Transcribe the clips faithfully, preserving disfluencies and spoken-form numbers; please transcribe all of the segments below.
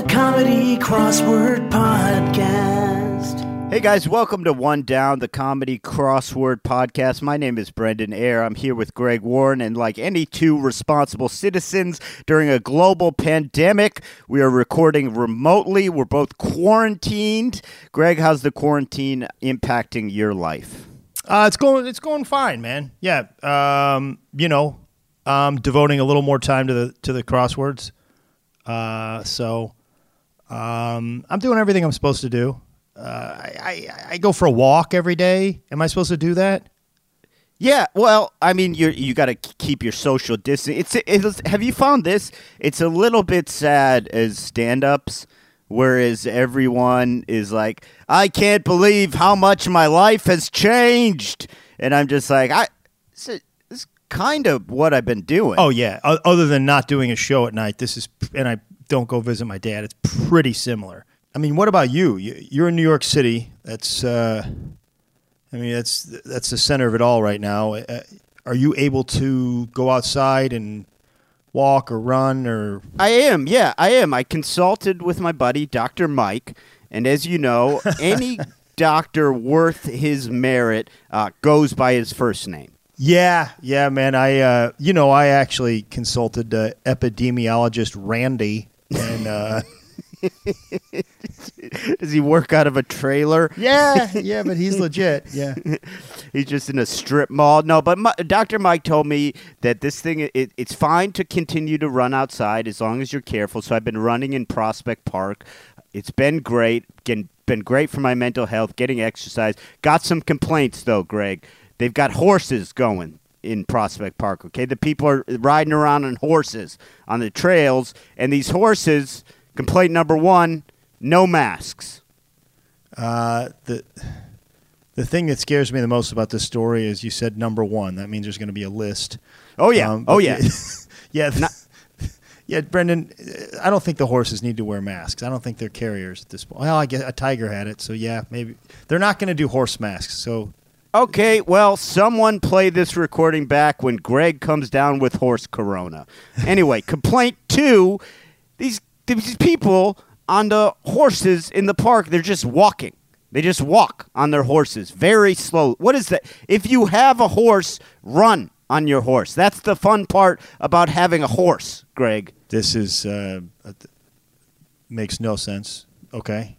the Comedy Crossword Podcast. Hey guys, welcome to One Down, the Comedy Crossword Podcast. My name is Brendan Eyre. I'm here with Greg Warren, and like any two responsible citizens during a global pandemic, we are recording remotely. We're both quarantined. Greg, how's the quarantine impacting your life? Uh, it's going. It's going fine, man. Yeah. Um, you know, I'm devoting a little more time to the to the crosswords. Uh, so, um, I'm doing everything I'm supposed to do. Uh, I, I, I go for a walk every day. Am I supposed to do that? Yeah. Well, I mean, you you got to keep your social distance. It's, it's, have you found this? It's a little bit sad as stand-ups, whereas everyone is like, I can't believe how much my life has changed. And I'm just like, I, it's, kind of what I've been doing. Oh yeah, o- other than not doing a show at night, this is p- and I don't go visit my dad. It's pretty similar. I mean, what about you? you you're in New York City. That's uh I mean, that's that's the center of it all right now. Uh, are you able to go outside and walk or run or I am. Yeah, I am. I consulted with my buddy Doctor Mike, and as you know, any doctor worth his merit uh, goes by his first name. Yeah, yeah, man. I, uh, you know, I actually consulted uh, epidemiologist Randy, and uh, does he work out of a trailer? Yeah, yeah, but he's legit. Yeah, he's just in a strip mall. No, but my, Doctor Mike told me that this thing, it, it's fine to continue to run outside as long as you're careful. So I've been running in Prospect Park. It's been great. Been been great for my mental health. Getting exercise. Got some complaints though, Greg. They've got horses going in Prospect Park, okay? The people are riding around on horses on the trails, and these horses, complaint number one, no masks. Uh, the the thing that scares me the most about this story is you said number one. That means there's going to be a list. Oh, yeah. Um, oh, yeah. yeah, Not- yeah, Brendan, I don't think the horses need to wear masks. I don't think they're carriers at this point. Well, I guess a tiger had it, so yeah, maybe. They're not going to do horse masks, so... Okay, well, someone play this recording back when Greg comes down with horse corona. Anyway, complaint two, these, these people on the horses in the park, they're just walking. They just walk on their horses very slow. What is that? If you have a horse, run on your horse. That's the fun part about having a horse, Greg. This is uh, makes no sense. Okay.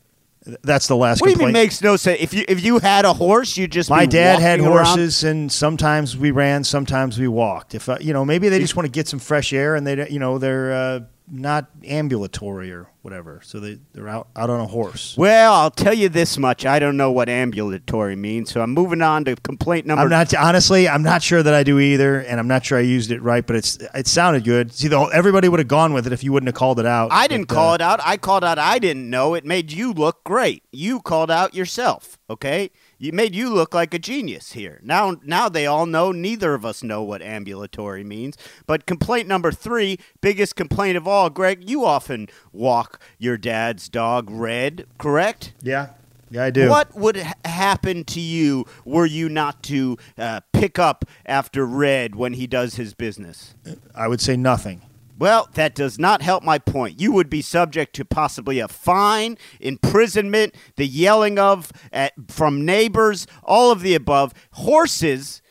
That's the last. What do you complaint. mean makes no sense? If you if you had a horse, you'd just. My be dad had horses, around. And sometimes we ran, sometimes we walked. If uh, you know, maybe they just want to get some fresh air, and they you know they're uh, not ambulatory or whatever, so they they're out, out on a horse. Well, I'll tell you this much: I don't know what ambulatory means, so I'm moving on to complaint number. I'm not honestly, I'm not sure that I do either, and I'm not sure I used it right, but it's it sounded good. See, the whole, everybody would have gone with it if you wouldn't have called it out. I didn't but, call uh, it out. I called out. I didn't know. It made you look great. You called out yourself. Okay, you made you look like a genius here. Now, now they all know. Neither of us know what ambulatory means. But complaint number three, biggest complaint of all, Greg. You often walk your dad's dog Red, correct? Yeah, yeah, I do. What would ha- happen to you were you not to uh, pick up after Red when he does his business? I would say nothing. Well, that does not help my point. You would be subject to possibly a fine, imprisonment, the yelling of at, from neighbors, all of the above. Horses,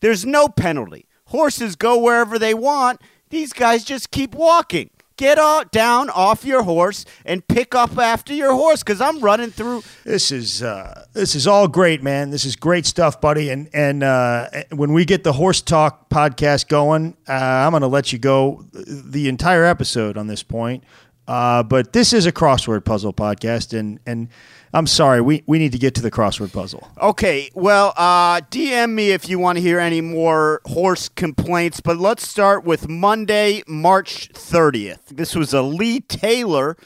there's no penalty. Horses go wherever they want. These guys just keep walking. Get out, down off your horse and pick up after your horse because I'm running through. This is uh, this is all great, man. This is great stuff, buddy. And and uh, when we get the horse talk podcast going, uh, I'm going to let you go the entire episode on this point. Uh, but this is a crossword puzzle podcast, and and I'm sorry, we, we need to get to the crossword puzzle. Okay, well, uh, D M me if you want to hear any more horse complaints, but let's start with Monday, March thirtieth. This was a Lee Taylor,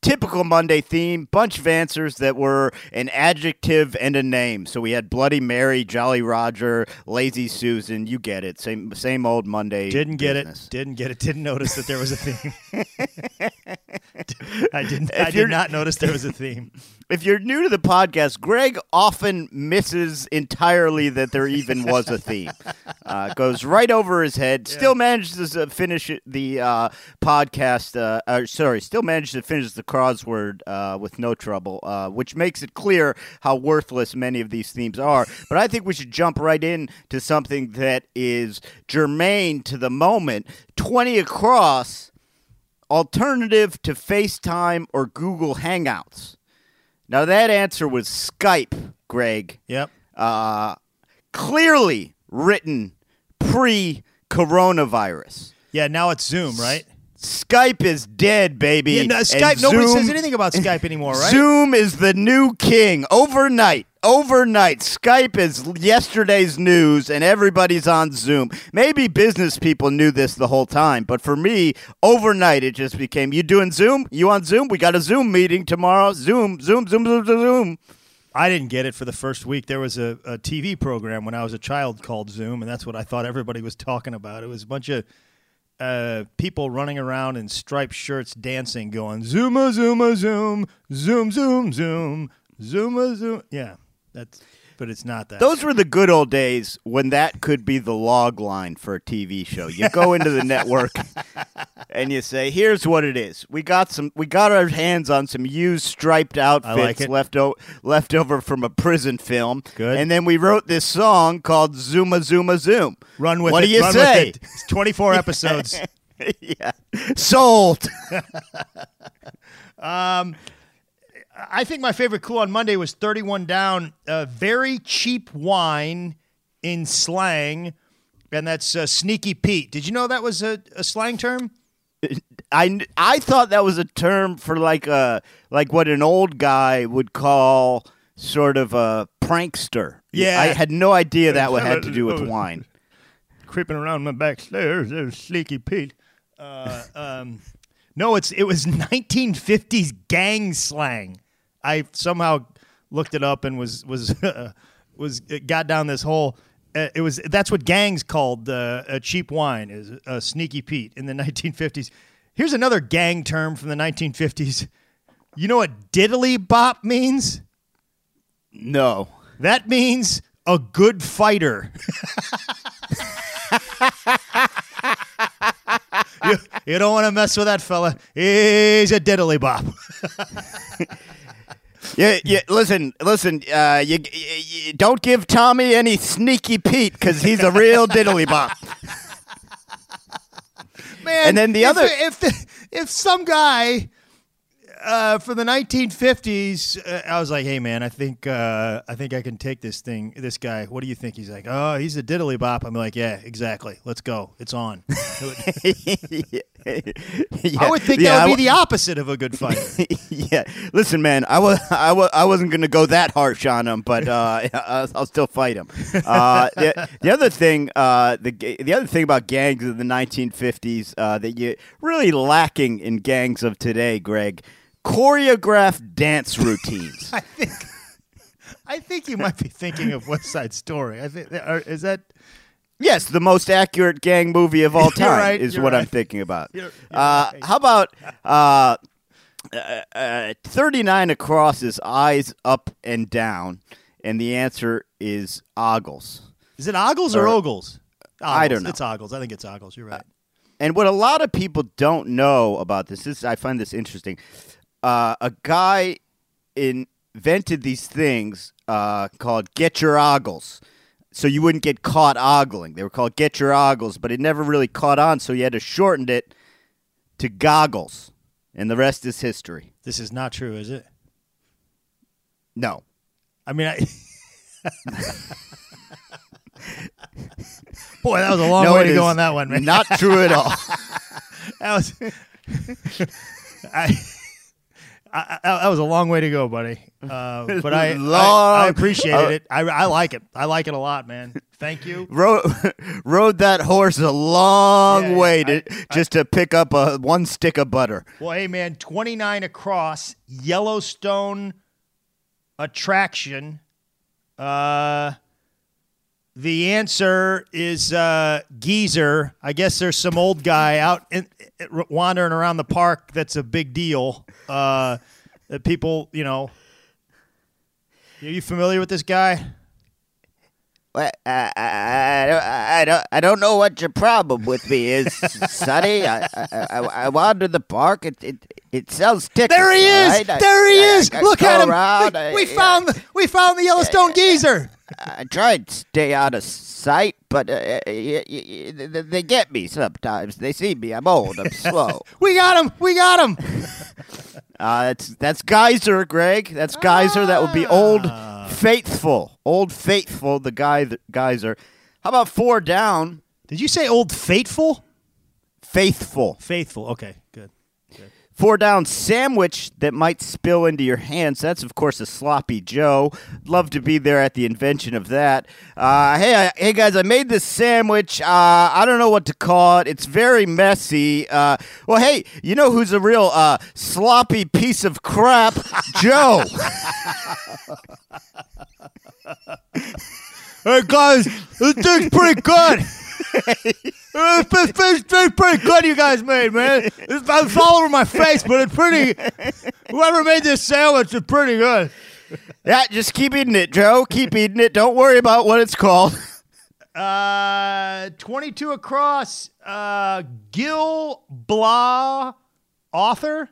typical Monday theme, bunch of answers that were an adjective and a name. So we had Bloody Mary, Jolly Roger, Lazy Susan, you get it, same same old Monday. Didn't get business. it, didn't get it, didn't notice that there was a theme. I didn't. I did not notice there was a theme. If you're new to the podcast, Greg often misses entirely that there even was a theme. Uh, goes right over his head. Yeah. Still manages to finish the uh, podcast. Uh, uh, sorry, still manages to finish the crossword uh, with no trouble, uh, which makes it clear how worthless many of these themes are. But I think we should jump right in to something that is germane to the moment. Twenty across. Alternative to FaceTime or Google Hangouts. Now, that answer was Skype, Greg. Yep. Uh, clearly written pre-coronavirus. Yeah, now it's Zoom, right? S- Skype is dead, baby. Yeah, no, Skype. And nobody Zoom, says anything about Skype anymore, right? Zoom is the new king. Overnight. Overnight, Skype is yesterday's news, and everybody's on Zoom. Maybe business people knew this the whole time, but for me, overnight, it just became, you doing Zoom? You on Zoom? We got a Zoom meeting tomorrow. Zoom, Zoom, Zoom, Zoom, Zoom, Zoom. I didn't get it for the first week. There was a, a T V program when I was a child called Zoom, and that's what I thought everybody was talking about. It was a bunch of uh, people running around in striped shirts dancing, going, Zoom-a, Zoom-a, Zoom, Zoom, Zoom, Zoom, Zoom-a, Zoom. Yeah. That's, but it's not that. Those were the good old days when that could be the log line for a T V show. You go into the network and you say, "Here's what it is. We got some. We got our hands on some used striped outfits like left, o- left over from a prison film. Good. And then we wrote this song called Zoom-a, Zoom-a, Zoom. Run with what it. What do you Run say? It. It's twenty-four episodes. Yeah, sold. um. I think my favorite clue on Monday was thirty-one down, uh, very cheap wine in slang, and that's uh, Sneaky Pete. Did you know that was a, a slang term? I, I thought that was a term for like a, like what an old guy would call sort of a prankster. Yeah. I had no idea that what had to do with wine. Creeping around my back stairs, there's Sneaky Pete. Uh, um, no, it's it was nineteen fifties gang slang. I somehow looked it up and was was uh, was got down this whole. Uh, it was that's what gangs called uh, a cheap wine is a Sneaky Pete in the nineteen fifties. Here's another gang term from the nineteen fifties. You know what Diddly Bop means? No, that means a good fighter. You, you don't want to mess with that fella. He's a diddly bop. Yeah, yeah. Listen, listen. Uh, you, you, you don't give Tommy any Sneaky Pete because he's a real diddly bop. Man, and then the if, other, if the, if some guy uh, from the nineteen fifties, uh, I was like, hey man, I think uh, I think I can take this thing. This guy, what do you think? He's like, oh, he's a diddly bop. I'm like, yeah, exactly. Let's go. It's on. Yeah. I would think yeah, that would I, be the opposite of a good fighter. Yeah, listen, man, I was I, w- I wasn't going to go that harsh on him, but uh, I'll, I'll still fight him. Uh, the, the other thing, uh, the the other thing about gangs of the nineteen fifties uh, that you really lacking in gangs of today, Greg, choreographed dance routines. I think I think you might be thinking of West Side Story. I think is that. Yes, the most accurate gang movie of all time right, is what right. I'm thinking about. You're, you're uh, right. How about uh, uh, uh, thirty-nine across is eyes up and down, and the answer is ogles. Is it ogles or, or ogles? ogles? I don't know. It's ogles. I think it's ogles. You're right. Uh, and what a lot of people don't know about this, this I find this interesting, uh, a guy invented these things uh, called Get Your Ogles. So you wouldn't get caught ogling. They were called Get Your Ogles, but it never really caught on, so you had to shorten it to goggles. And the rest is history. This is not true, is it? No. I mean, I... Boy, that was a long no, way to go on that one, man. Not true at all. That was... I... I, I, that was a long way to go, buddy. Uh, but I, I, I appreciated uh, it. I, I like it. I like it a lot, man. Thank you. Rode, rode that horse a long yeah, way to I, I, just to pick up a one stick of butter. Well, hey, man, twenty-nine across, Yellowstone attraction. Uh, The answer is uh, geezer. I guess there's some old guy out in, wandering around the park that's a big deal. Uh, that people, you know. Are you familiar with this guy? Well, I, I, I, don't, I, don't, I don't know what your problem with me is, Sonny. I, I, I, I wander the park. It, it, it sells tickets. There he is. Right? There he I, is. I, I Look at him. Around. We, I, we, yeah. found the, we found the Yellowstone yeah. geezer. I try and stay out of sight, but uh, y- y- y- they get me sometimes. They see me. I'm old. I'm slow. We got him. We got him. uh, that's that's Geyser, Greg. That's Geyser. Ah. That would be Old Faithful. Old Faithful, the guy, the Geyser. How about four down? Did you say Old Faithful? Faithful. Faithful. Okay, good. good. Four down, sandwich that might spill into your hands. That's, of course, a sloppy Joe. Love to be there at the invention of that. Uh, hey, I, hey, guys, I made this sandwich. Uh, I don't know what to call it. It's very messy. Uh, well, hey, you know who's a real uh, sloppy piece of crap? Joe. Hey, guys, this thing's pretty good. This thing's pretty good you guys made, man. It's, it's all over my face, but it's pretty. Whoever made this sandwich is pretty good. Yeah, just keep eating it, Joe. Keep eating it. Don't worry about what it's called. Uh, twenty-two across. Uh, Gil Blas, author.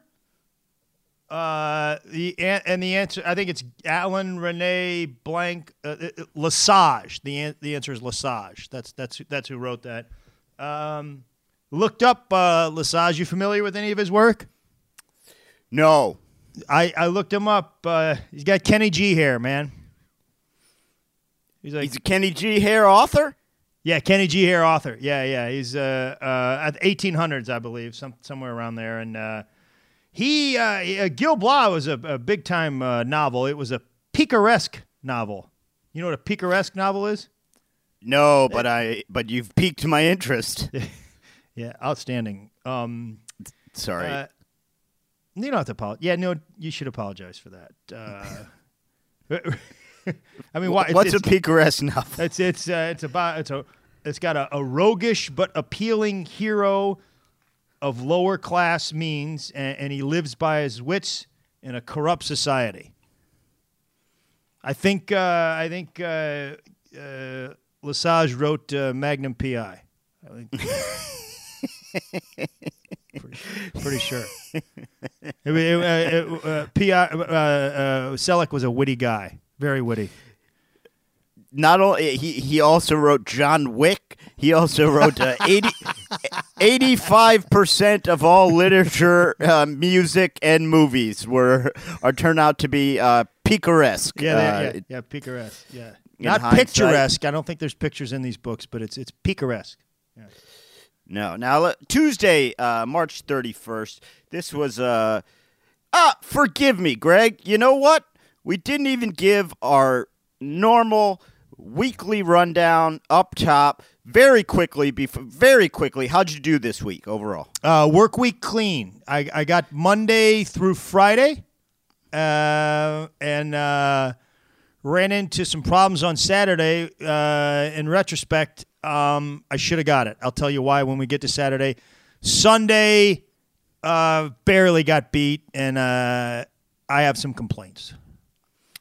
Uh, the and the answer, I think it's Alan Renee Blank uh, Lesage. The the answer is Lesage. That's that's that's who wrote that. Um, looked up uh, Lesage. You familiar with any of his work? No, I, I looked him up. Uh, he's got Kenny G hair, man. He's like he's a Kenny G hair author. Yeah, Kenny G hair author. Yeah, yeah. He's uh, uh at the eighteen hundreds, I believe, some somewhere around there, and. Uh, He uh, Gil Blas was a, a big time uh, novel. It was a picaresque novel. You know what a picaresque novel is? No, but I but you've piqued my interest. Yeah, outstanding. Um, Sorry, uh, you don't have to apologize. Yeah, no, you should apologize for that. Uh, I mean, why, what's it's, a picaresque novel? It's it's uh, it's about it's a it's got a, a roguish but appealing hero of lower class means, and, and he lives by his wits in a corrupt society. I think uh, I think uh, uh, Lesage wrote uh, Magnum P I. I think pretty, pretty sure. I mean, it, uh, it, uh, P I uh, uh, Selleck was a witty guy, very witty. Not only he, he also wrote John Wick. He also wrote uh, eighty-five percent of all literature, uh, music, and movies were are turned out to be uh, picaresque. Yeah, uh, yeah, yeah, picaresque. Yeah, not hindsight. Picturesque. I don't think there's pictures in these books, but it's it's picaresque. Yeah. No. Now Tuesday, uh, March thirty-first. This was uh ah. Forgive me, Greg. You know what? We didn't even give our normal weekly rundown up top very quickly. Before, very quickly, how'd you do this week overall? Uh, work week clean. I, I got Monday through Friday, uh, and uh, ran into some problems on Saturday. Uh, in retrospect, um, I should have got it. I'll tell you why when we get to Saturday. Sunday, uh, barely got beat, and uh, I have some complaints.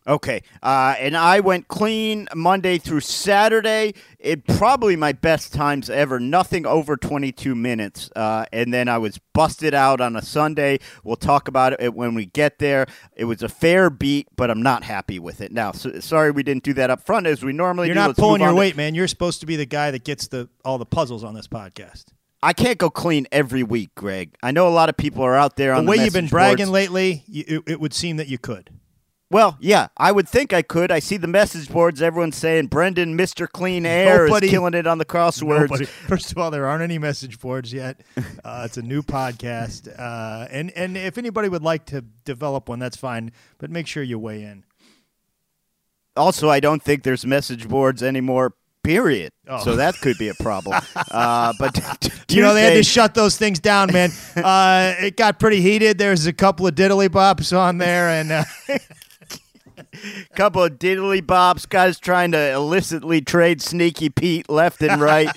Okay, uh, and I went clean Monday through Saturday. It probably my best times ever. Nothing over twenty-two minutes, uh, and then I was busted out on a Sunday. We'll talk about it when we get there. It was a fair beat, but I'm not happy with it. Now, so, sorry we didn't do that up front as we normally do. You're not pulling your weight, man. You're supposed to be the guy that gets the all the puzzles on this podcast. I can't go clean every week, Greg. I know a lot of people are out there on the message boards. The way you've been bragging lately, it, it would seem that you could. Well, yeah, I would think I could. I see the message boards. Everyone's saying, Brendan, Mister Clean Air nobody, is killing it on the crosswords. Nobody. First of all, there aren't any message boards yet. Uh, it's a new podcast. Uh, and, and if anybody would like to develop one, that's fine. But make sure you weigh in. Also, I don't think there's message boards anymore, period. Oh. So that could be a problem. uh, but Tuesday, you know, they had to shut those things down, man. Uh, it got pretty heated. There's a couple of Diddly Bops on there, and... Uh, Couple of diddly bops, guys trying to illicitly trade Sneaky Pete left and right.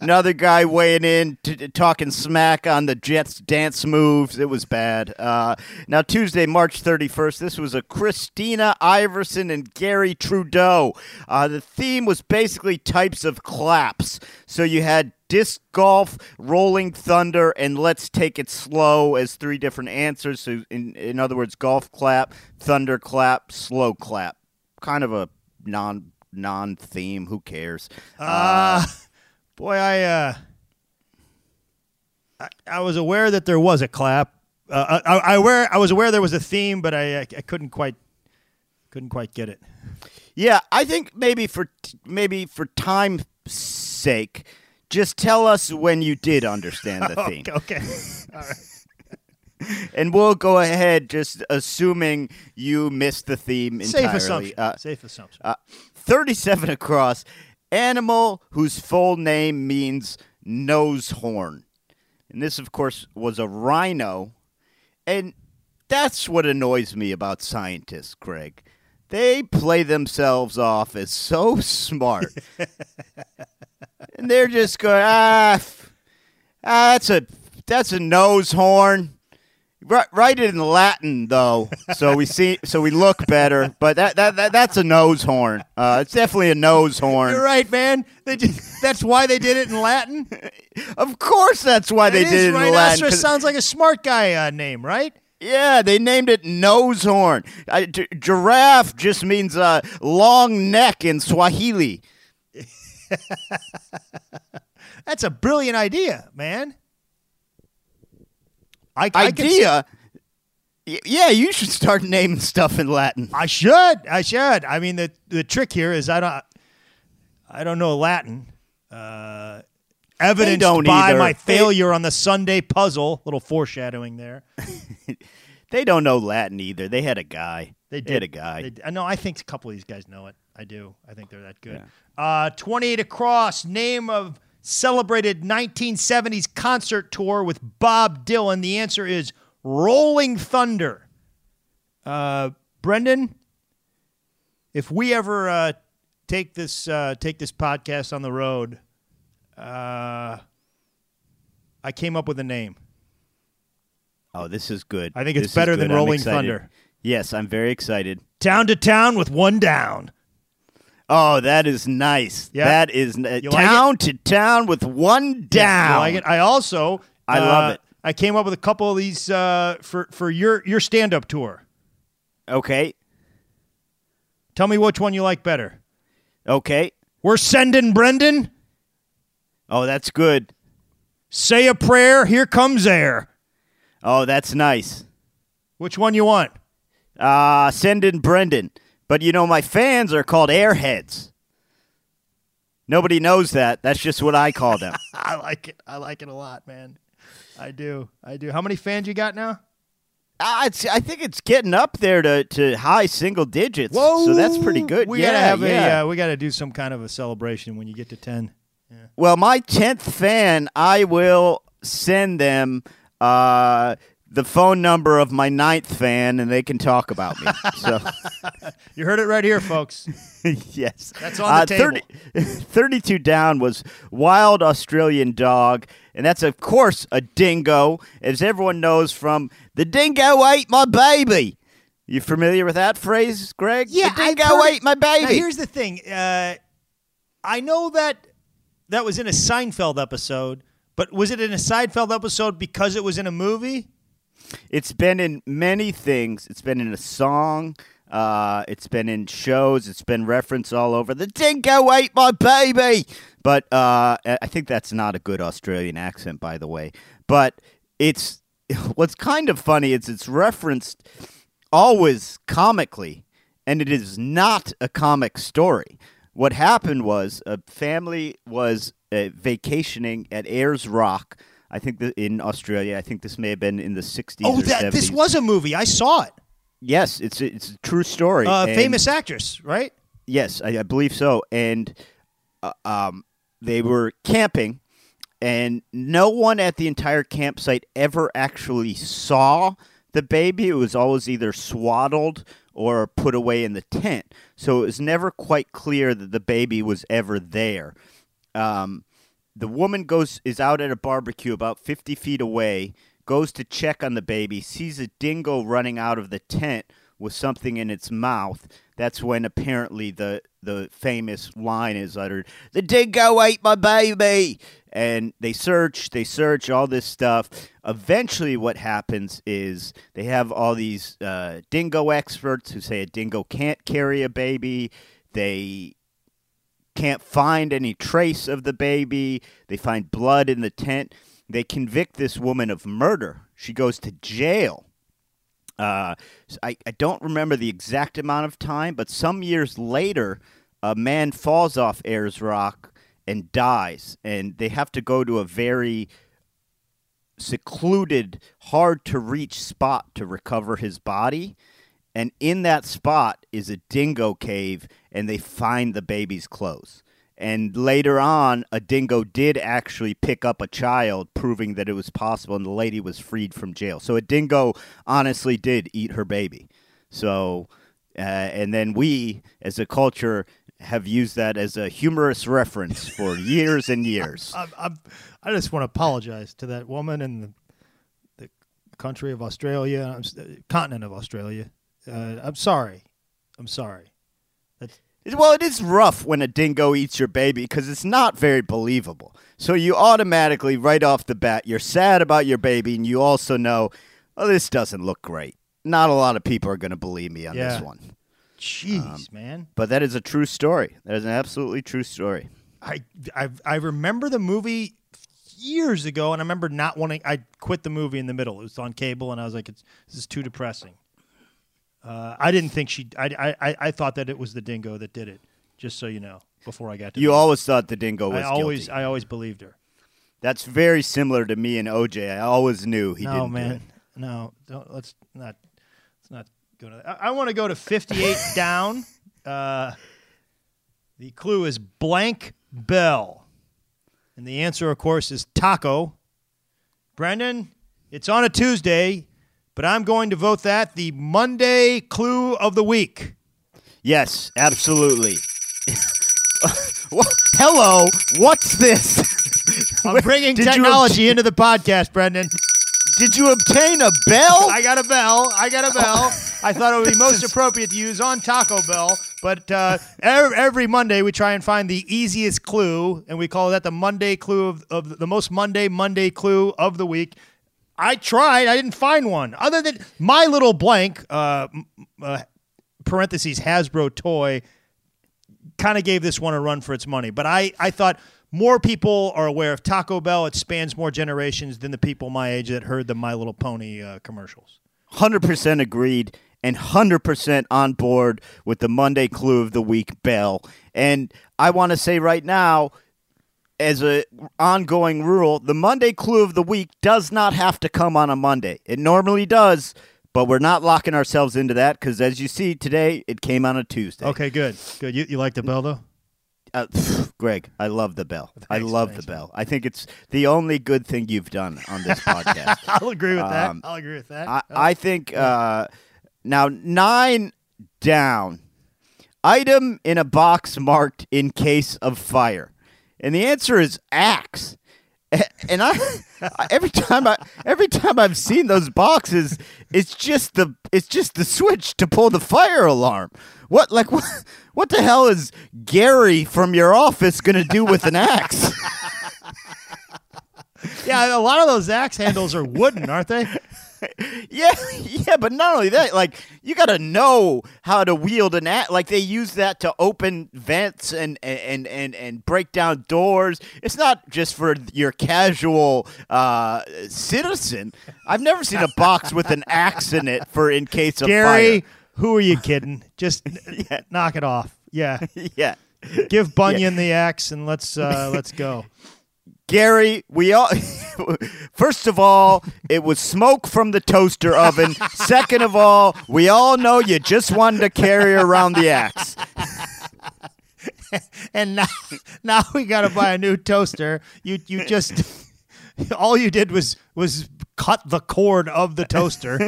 Another guy weighing in, t- talking smack on the Jets' dance moves. It was bad. Uh, now, Tuesday, March thirty-first, this was a Christina Iverson and Gary Trudeau. Uh, the theme was basically types of claps. So you had disc golf, Rolling Thunder, and Let's Take It Slow as three different answers. So, in, in other words, golf clap, thunder clap, slow clap. Kind of a non non theme. Who cares? Uh, uh boy, I, uh, I I was aware that there was a clap. Uh, I, I aware I was aware there was a theme, but I I, I couldn't quite couldn't quite get it. Yeah, I think maybe for maybe for time's sake. Just tell us when you did understand the theme. Okay. All right. And we'll go ahead just assuming you missed the theme entirely. Safe assumption. Uh, Safe assumption. Uh, thirty-seven across. Animal whose full name means nose horn. And this, of course, was a rhino. And that's what annoys me about scientists, Greg. They play themselves off as so smart. And they're just going, ah, ah, that's a that's a nose horn. Write, write it in Latin though, so we see, so we look better. But that that, that that's a nose horn. Uh, it's definitely a nose horn. You're right, man. They just, that's why they did it in Latin. Of course, that's why they did it in Latin. Rhinoceros sounds like a smart guy uh, name, right? Yeah, they named it nose horn. Uh, gi- giraffe just means uh, long neck in Swahili. That's a brilliant idea, man. I, I idea? Can... Yeah, you should start naming stuff in Latin. I should. I should. I mean, the the trick here is I don't I don't know Latin. Uh, evidenced by either. My failure they... on the Sunday puzzle. Little foreshadowing there. They don't know Latin either. They had a guy. They did they had a guy. They, no, I think a couple of these guys know it. I do. I think they're that good. Yeah. Uh, twenty-eight across, name of celebrated nineteen seventies concert tour with Bob Dylan. The answer is Rolling Thunder. Uh, Brendan, if we ever uh, take this uh, take this podcast on the road, uh, I came up with a name. Oh, this is good. I think it's this better than Rolling Thunder. Yes, I'm very excited. Town to town with one down. Oh, that is nice. Yep. That is uh, town like to town with one down. I like it. I also I uh, love it. I came up with a couple of these uh, for for your your stand up tour. Okay. Tell me which one you like better. Okay. We're sending Brendan. Oh, that's good. Say a prayer. Here comes air. Oh, that's nice. Which one you want? Uh, sending Brendan. But, you know, my fans are called airheads. Nobody knows that. That's just what I call them. I like it. I like it a lot, man. I do. I do. How many fans you got now? Uh, it's, I think it's getting up there to, to high single digits. Whoa. So that's pretty good. We yeah, gotta have yeah. a, uh, we got to do some kind of a celebration when you get to ten. Yeah. Well, my tenth fan, I will send them uh, the phone number of my ninth fan, and they can talk about me. So, you heard it right here, folks. Yes. That's on the uh, table. thirty, thirty-two down was Wild Australian Dog, and that's, of course, a dingo, as everyone knows from The Dingo Ate My Baby. You familiar with that phrase, Greg? Yeah. The dingo ate it. my baby. Now, here's the thing. Uh, I know that that was in a Seinfeld episode, but was it in a Seinfeld episode because it was in a movie? It's been in many things. It's been in a song. Uh, it's been in shows. It's been referenced all over. The dingo ate my baby. But uh, I think that's not a good Australian accent, by the way. But it's what's kind of funny is it's referenced always comically, and it is not a comic story. What happened was a family was uh, vacationing at Ayers Rock, I think that in Australia, I think this may have been in the sixties oh, or that, seventies. Oh, this was a movie. I saw it. Yes, it's a, it's a true story. Uh, and famous actress, right? Yes, I, I believe so. And uh, um, they were camping, and no one at the entire campsite ever actually saw the baby, it was always either swaddled or put away in the tent. So it was never quite clear that the baby was ever there. Um, the woman goes is out at a barbecue about fifty feet away, goes to check on the baby, sees a dingo running out of the tent with something in its mouth. That's when apparently the, the famous line is uttered, "The dingo ate my baby!" And they search, they search, all this stuff. Eventually what happens is they have all these uh, dingo experts who say a dingo can't carry a baby. They can't find any trace of the baby. They find blood in the tent. They convict this woman of murder. She goes to jail. Uh, I, I don't remember the exact amount of time, but some years later, a man falls off Ayers Rock and dies, and they have to go to a very secluded, hard-to-reach spot to recover his body, and in that spot is a dingo cave, and they find the baby's clothes. And later on, a dingo did actually pick up a child, proving that it was possible, and the lady was freed from jail. So a dingo honestly did eat her baby. So, uh, and then we, as a culture, have used that as a humorous reference for years and years. I, I, I just want to apologize to that woman in the, the country of Australia, continent of Australia. Uh, I'm sorry. I'm sorry. That's... Well, it is rough when a dingo eats your baby because it's not very believable. So you automatically, right off the bat, you're sad about your baby, and you also know, oh, this doesn't look great. Not a lot of people are going to believe me on yeah. this one. Jeez, um, man. But that is a true story. That is an absolutely true story. I, I I remember the movie years ago, and I remember not wanting – I quit the movie in the middle. It was on cable, and I was like, it's, this is too depressing. Uh, I didn't think she. I, I I thought that it was the dingo that did it. Just so you know, before I got to you, that. Always thought the dingo was. I always guilty. I always believed her. That's very similar to me and O J. I always knew he no, didn't. Man. Do it. No, man, no. Let's not. Let's not go to that. I, I want to go to fifty-eight down. Uh, the clue is blank bell, and the answer, of course, is taco. Brendan, it's on a Tuesday. But I'm going to vote that the Monday clue of the week. Yes, absolutely. Hello, what's this? I'm bringing Did technology ob- into the podcast, Brendan. Did you obtain a bell? I got a bell. I got a bell. I thought it would be most appropriate to use on Taco Bell. But uh, every Monday we try and find the easiest clue, and we call that the Monday clue of, of the most Monday Monday clue of the week. I tried. I didn't find one. Other than my little blank, uh, uh, parentheses, Hasbro toy, kind of gave this one a run for its money. But I, I thought more people are aware of Taco Bell. It spans more generations than the people my age that heard the My Little Pony uh, commercials. one hundred percent agreed and one hundred percent on board with the Monday Clue of the Week bell. And I want to say right now, as an ongoing rule, the Monday clue of the week does not have to come on a Monday. It normally does, but we're not locking ourselves into that because, as you see today, it came on a Tuesday. Okay, good. Good. You, you like the bell, though? Uh, pff, Greg, I love the bell. Thanks, I love thanks, the bell. I think it's the only good thing you've done on this podcast. I'll agree with um, that. I'll agree with that. I, I think uh, now nine down. Item in a box marked in case of fire. And the answer is axe. And I every time I every time I've seen those boxes, it's just the it's just the switch to pull the fire alarm. What like what, what the hell is Gary from your office gonna do with an axe? Yeah, a lot of those axe handles are wooden, aren't they? Yeah, yeah, but not only that, like, you got to know how to wield an axe. Like, they use that to open vents and, and, and, and break down doors. It's not just for your casual uh, citizen. I've never seen a box with an axe in it for in case of Gary, fire. Gary, who are you kidding? Just yeah. knock it off. Yeah. Yeah. Give Bunyan yeah. the axe and let's uh, let's go. Gary, we all. First of all, it was smoke from the toaster oven. Second of all, we all know you just wanted to carry around the axe. And now, now we got to buy a new toaster. You you just all you did was was cut the cord of the toaster.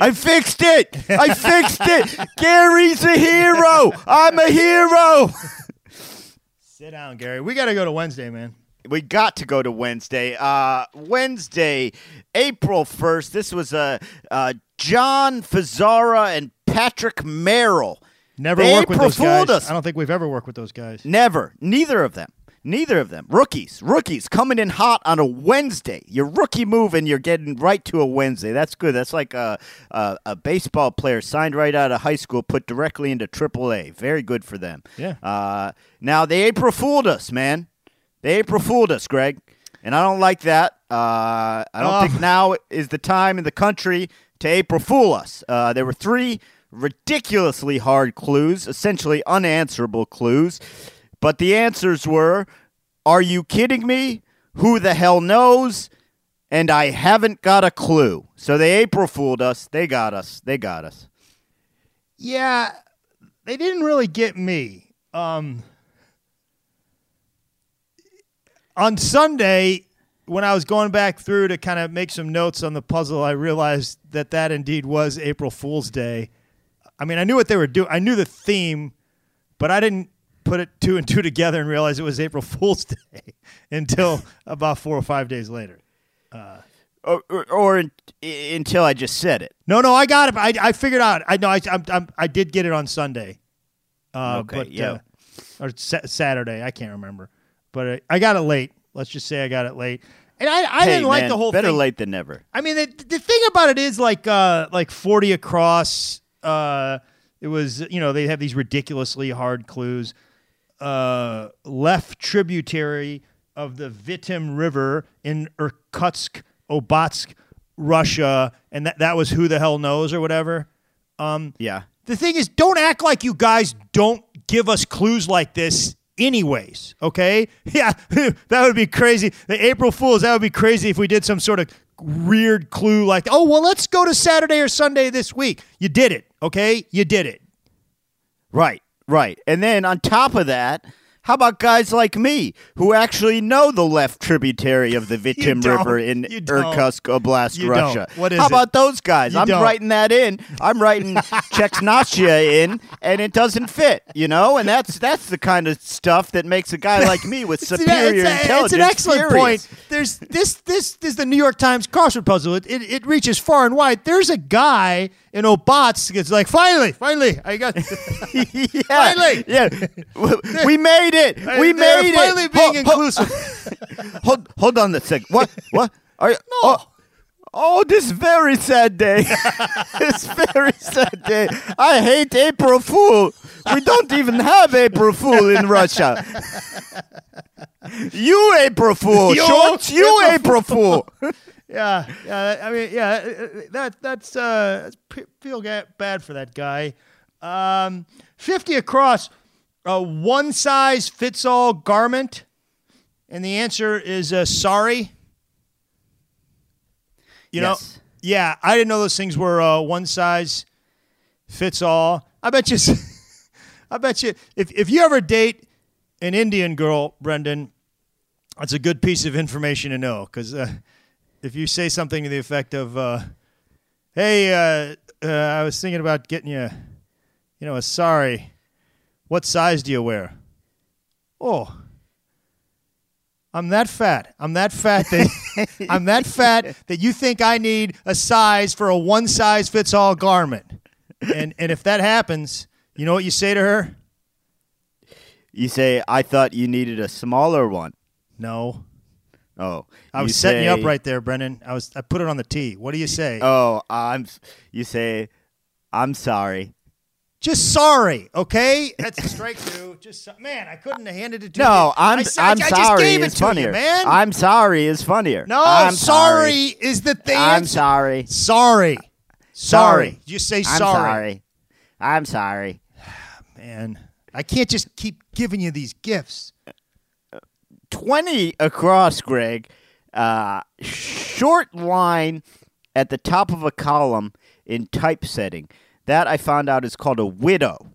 I fixed it. I fixed it. Gary's a hero. I'm a hero. Sit down, Gary. We got to go to Wednesday, man. We got to go to Wednesday. Uh, Wednesday, April first. This was uh, uh, John Fazzara and Patrick Merrill. Never worked with those guys. Us. I don't think we've ever worked with those guys. Never. Neither of them. Neither of them. Rookies. Rookies coming in hot on a Wednesday. Your rookie move and you're getting right to a Wednesday. That's good. That's like a, a, a baseball player signed right out of high school, put directly into triple A. Very good for them. Yeah. Uh, now, they April fooled us, man. They April fooled us, Greg, and I don't like that. Uh, I don't oh. think now is the time in the country to April fool us. Uh, there were three ridiculously hard clues, essentially unanswerable clues, but the answers were, are you kidding me? Who the hell knows? And I haven't got a clue. So they April fooled us. They got us. They got us. Yeah, they didn't really get me. Um... On Sunday, when I was going back through to kind of make some notes on the puzzle, I realized that that indeed was April Fool's Day. I mean, I knew what they were doing. I knew the theme, but I didn't put it two and two together and realize it was April Fool's Day until about four or five days later. Uh, or or, or in, in, until I just said it. No, no, I got it. I, I figured out. I know. I I'm, I'm, I did get it on Sunday. Uh, okay. But, yeah. Uh, or sa- Saturday. I can't remember. But I got it late. Let's just say I got it late, and I, I hey, didn't like man, the whole better thing. Better late than never. I mean, the, the thing about it is like uh, like forty across. Uh, it was, you know, they have these ridiculously hard clues. Uh, left tributary of the Vitim River in Irkutsk, Obatsk, Russia, and that that was who the hell knows or whatever. Um, yeah. The thing is, don't act like you guys don't give us clues like this. Anyways, okay? Yeah, that would be crazy. The April Fools, that would be crazy if we did some sort of weird clue like, oh, well, let's go to Saturday or Sunday this week. You did it, okay? You did it. Right, right. And then on top of that, how about guys like me who actually know the left tributary of the Vitim River in Irkutsk Oblast, Russia? What is How it? about those guys? You I'm don't. writing that in. I'm writing Chekhnachia in, and it doesn't fit, you know? And that's that's the kind of stuff that makes a guy like me with superior it's, it's, intelligence. It's an excellent theories. point. There's this, this this is the New York Times crossword puzzle. It, it, it reaches far and wide. There's a guy in Obatsk that's like, finally, finally, I got yeah, Finally. Yeah. We made it. We They're made finally it. Being ho, ho, inclusive. hold, hold on a sec. What? What? Are you, no. Oh, oh, this very sad day. This very sad day. I hate April Fool. We don't even have April Fool in Russia. You April Fool. You, Shorts, you April Fool. yeah, yeah. I mean, yeah. That that's uh. Feel bad for that guy. Um, fifty across. A uh, one-size-fits-all garment, and the answer is uh, sorry. You yes. know, yeah, I didn't know those things were uh, one-size-fits-all. I bet you, I bet you, if if you ever date an Indian girl, Brendan, that's a good piece of information to know, because uh, if you say something to the effect of, uh, "Hey, uh, uh, I was thinking about getting you, you know, a sari." What size do you wear? Oh, I'm that fat. I'm that fat that I'm that fat that you think I need a size for a one size fits all garment. And and if that happens, you know what you say to her? You say, I thought you needed a smaller one. No. Oh, I was setting say, you up right there, Brennan. I was I put it on the tee. What do you say? Oh, I'm. You say, I'm sorry. Just sorry, okay? That's a strike two. Just so- man, I couldn't have handed it to no, you. No, I'm I, I'm I, I sorry gave it is to funnier, you, man. I'm sorry is funnier. No, I'm sorry, sorry is the thing. I'm sorry. Sorry, sorry. You say sorry. I'm sorry. I'm sorry. Man, I can't just keep giving you these gifts. Twenty across, Greg. Uh, short line at the top of a column in typesetting. That, I found out, is called a widow.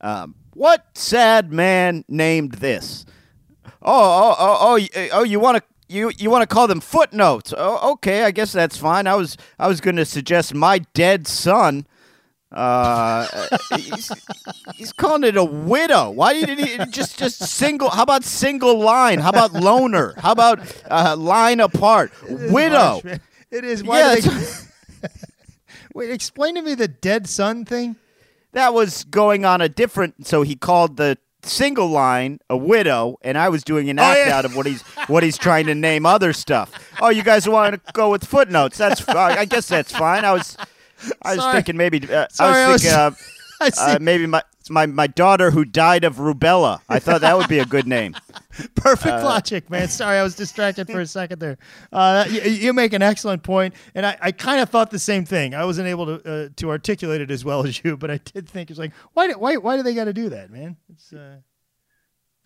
Um, what sad man named this? Oh, oh, oh, oh, oh! You want to you you want to call them footnotes? Oh, okay, I guess that's fine. I was I was going to suggest my dead son. Uh, he's, he's calling it a widow. Why didn't he just just single? How about single line? How about loner? How about uh, line apart? Widow. Harsh, it is. Why yeah, they... Wait, explain to me the dead son thing. That was going on a different. So he called the single line a widow, and I was doing an act oh, yeah. out of what he's what he's trying to name other stuff. Oh, you guys want to go with footnotes? That's uh, I guess that's fine. I was. I was Sorry. thinking maybe uh, Sorry, I was thinking I was, uh, I see. Uh, maybe my, my my daughter who died of rubella. I thought that would be a good name. Perfect uh, logic, man. Sorry, I was distracted for a second there. Uh, you, you make an excellent point, and I, I kind of thought the same thing. I wasn't able to uh, to articulate it as well as you, but I did think it's like why do, why why do they got to do that, man? It's uh,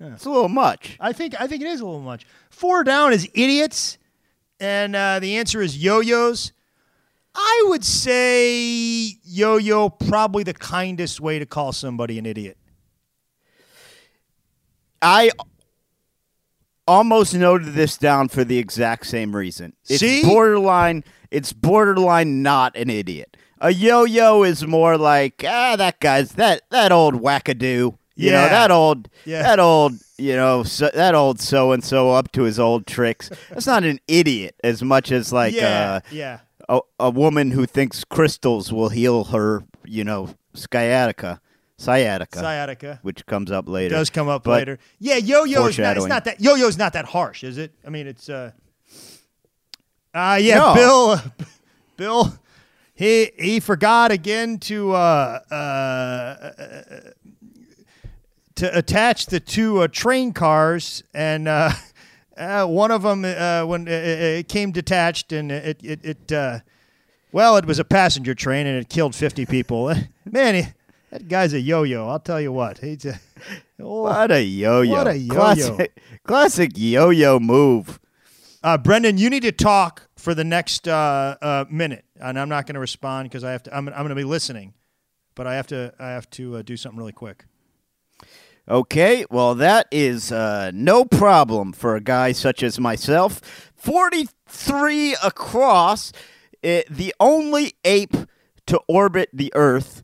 yeah. it's a little much. I think I think it is a little much. Four down is idiots, and uh, the answer is yo-yos. I would say yo-yo, probably the kindest way to call somebody an idiot. I almost noted this down for the exact same reason. It's See? borderline it's borderline not an idiot. A yo-yo is more like, ah, that guy's that that old wackadoo. You yeah. know, that old, yeah. that old, you know, so, that old so-and-so up to his old tricks. That's not an idiot as much as like yeah, uh, yeah. A, a woman who thinks crystals will heal her, you know, sciatica, sciatica, sciatica, which comes up later. Does come up but later? Yeah, yo-yo is not, it's not that yo-yo is not that harsh, is it? I mean, it's uh, uh yeah, no. Bill, uh, Bill, he he forgot again to uh, uh, uh to attach the two uh, train cars and. Uh, Uh, one of them, uh, when it, it came detached, and it, it, it uh, well, it was a passenger train, and it killed fifty people. Man, he, that guy's a yo-yo. I'll tell you what. He's a, oh, what a yo-yo. What a yo-yo. Classic, classic yo-yo move. Uh, Brendan, you need to talk for the next uh, uh, minute, and I'm not going to respond because I have to. I'm, I'm going to be listening, but I have to. I have to uh, do something really quick. Okay, well, that is uh, no problem for a guy such as myself. forty-three across, it, the only ape to orbit the Earth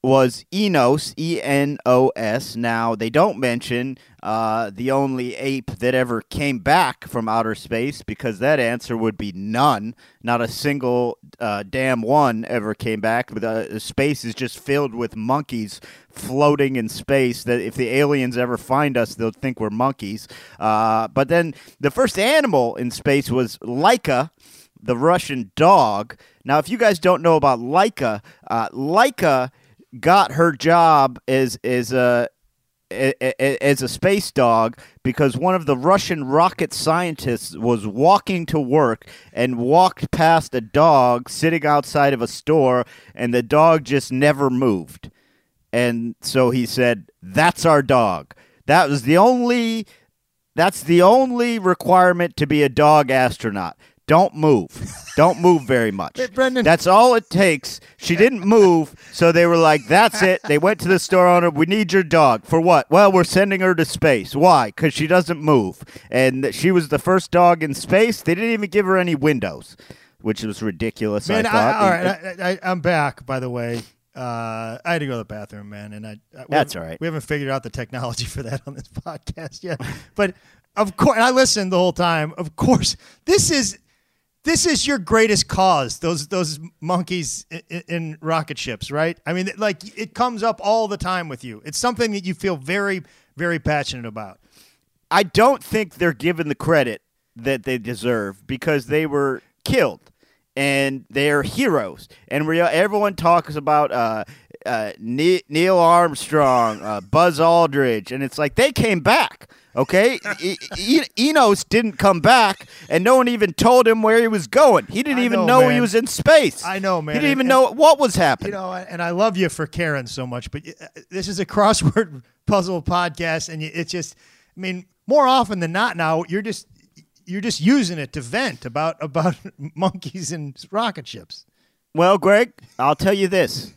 was Enos, E N O S. Now, they don't mention uh, the only ape that ever came back from outer space because that answer would be none. Not a single uh, damn one ever came back. But, uh, space is just filled with monkeys floating in space, that if the aliens ever find us, they'll think we're monkeys. Uh, but then the first animal in space was Laika, the Russian dog. Now, if you guys don't know about Laika, uh, Laika got her job as as a as a space dog because one of the Russian rocket scientists was walking to work and walked past a dog sitting outside of a store, and the dog just never moved. And so he said, "That's our dog." That was the only. That's the only requirement to be a dog astronaut. Don't move. Don't move very much. Wait, Brendan. That's all it takes. She didn't move, so they were like, that's it. They went to the store owner. We need your dog. For what? Well, we're sending her to space. Why? Because she doesn't move. And she was the first dog in space. They didn't even give her any windows, which was ridiculous, man, I thought. I, all right, I, I, I'm back, by the way. Uh, I had to go to the bathroom, man. And I, I That's all right. We haven't figured out the technology for that on this podcast yet. But, of course, I listened the whole time. Of course, this is... This is your greatest cause, those those monkeys in, in rocket ships, right? I mean, like, it comes up all the time with you. It's something that you feel very, very passionate about. I don't think they're given the credit that they deserve because they were killed, and they're heroes. And we, everyone talks about uh, uh, Neil Armstrong, uh, Buzz Aldrin, and it's like they came back. Okay, e- e- Enos didn't come back, and no one even told him where he was going. He didn't I even know, know he was in space. I know, man. He didn't and, even and, know what was happening. You know, and I love you for caring so much, but this is a crossword puzzle podcast, and it's just, I mean, more often than not now, you're just you're just using it to vent about about monkeys and rocket ships. Well, Greg, I'll tell you this.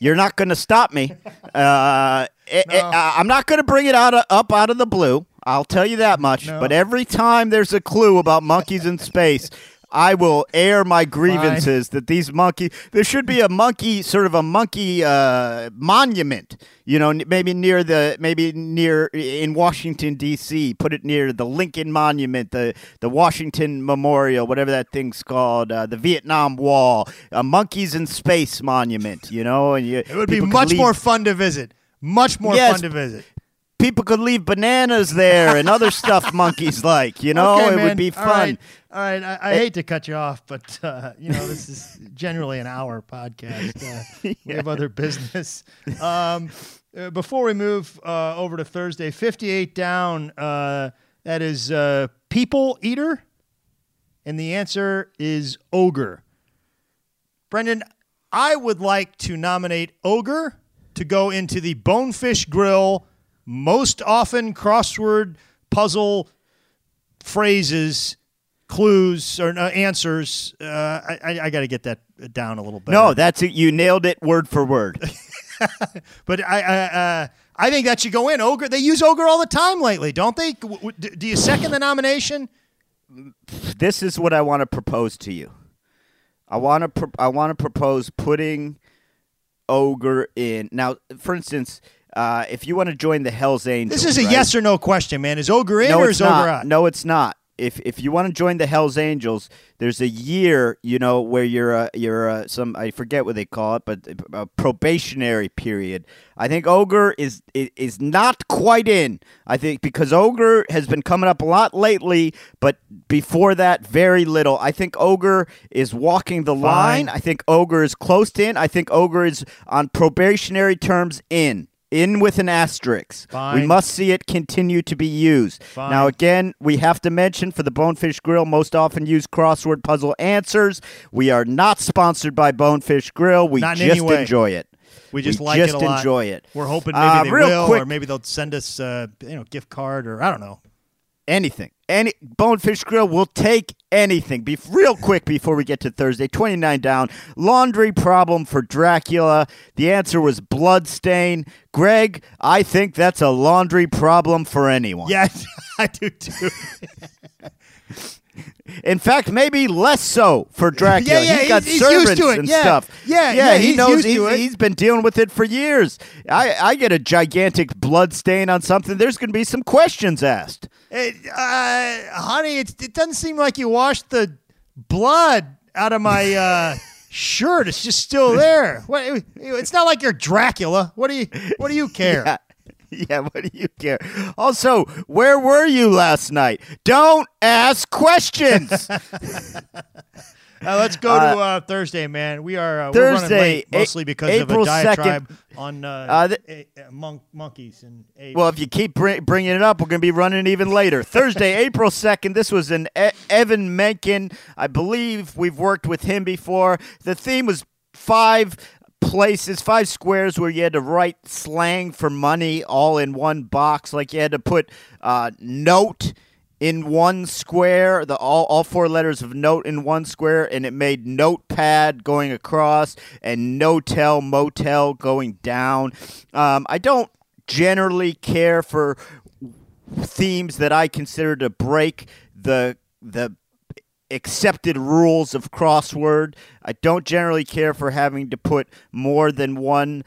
You're not going to stop me. Uh, no. it, it, I'm not going to bring it out of, up out of the blue. I'll tell you that much. No. But every time there's a clue about monkeys in space, I will air my grievances Fine. that these monkey. There should be a monkey, sort of a monkey uh, monument. You know, maybe near the, maybe near in Washington D C. Put it near the Lincoln Monument, the the Washington Memorial, whatever that thing's called, uh, the Vietnam Wall, a monkeys in space monument. You know, and you, it would be much more fun to visit. Much more yes, fun to visit. People could leave bananas there and other stuff monkeys like, you know? Okay, it man. would be fun. All right, All right. I, I it, hate to cut you off, but, uh, you know, this is generally an hour podcast. Uh, yeah. We have other business. Um, uh, before we move uh, over to Thursday, fifty-eight down, uh, that is uh, People Eater, and the answer is Ogre. Brendan, I would like to nominate Ogre to go into the Bonefish Grill most often crossword puzzle phrases, clues, or uh, answers. Uh, I, I got to get that down a little bit. No, that's it. You nailed it word for word. But I I, uh, I think that should go in. Ogre. They use ogre all the time lately, don't they? Do you second the nomination? This is what I want to propose to you. I want to pro- I want to propose putting ogre in. Now, for instance, Uh, if you want to join the Hells Angels, this is a right? yes or no question, man. Is Ogre in no, or is not. Ogre out? No, it's not. If if you want to join the Hells Angels, there's a year, you know, where you're a, you're a, some I forget what they call it, but a probationary period. I think Ogre is is not quite in. I think because Ogre has been coming up a lot lately, but before that, very little. I think Ogre is walking the Fine. line. I think Ogre is close to in. I think Ogre is on probationary terms in. In with an asterisk. Fine. We must see it continue to be used. Fine. Now, again, we have to mention for the Bonefish Grill, most often used crossword puzzle answers. We are not sponsored by Bonefish Grill. We not just enjoy it. We just we like just it a lot. enjoy it. We're hoping maybe uh, they will, quick, or maybe they'll send us, uh, you know, gift card, or I don't know, anything. Any Bonefish Grill will take anything. Be real quick before we get to Thursday. twenty-nine down. Laundry problem for Dracula. The answer was blood stain. Greg, I think that's a laundry problem for anyone. Yes, I do too. In fact, maybe less so for Dracula. Yeah, yeah, he's got he's, servants he's used to it. and yeah. stuff. Yeah, yeah, yeah, he he's knows. Used he's, to it. he's been dealing with it for years. I, I get a gigantic blood stain on something. There's going to be some questions asked. It, uh, honey, it, it doesn't seem like you washed the blood out of my uh, shirt. It's just still there. What, it, it's not like you're Dracula. What do you? What do you care? Yeah. Yeah, what do you care? Also, where were you last night? Don't ask questions. uh, let's go uh, to uh, Thursday, man. We are uh, Thursday, we're running late, mostly because April of a diatribe second. on uh, uh, th- a- mon- monkeys. and apes. Well, if you keep br- bringing it up, we're going to be running even later. Thursday, April second. This was an e- Evan Menken. I believe we've worked with him before. The theme was five... places, five squares where you had to write slang for money all in one box. Like you had to put uh, note in one square, the all, all four letters of note in one square, and it made notepad going across and no-tell, motel going down. Um, I don't generally care for themes that I consider to break the the accepted rules of crossword. I don't generally care for having to put more than one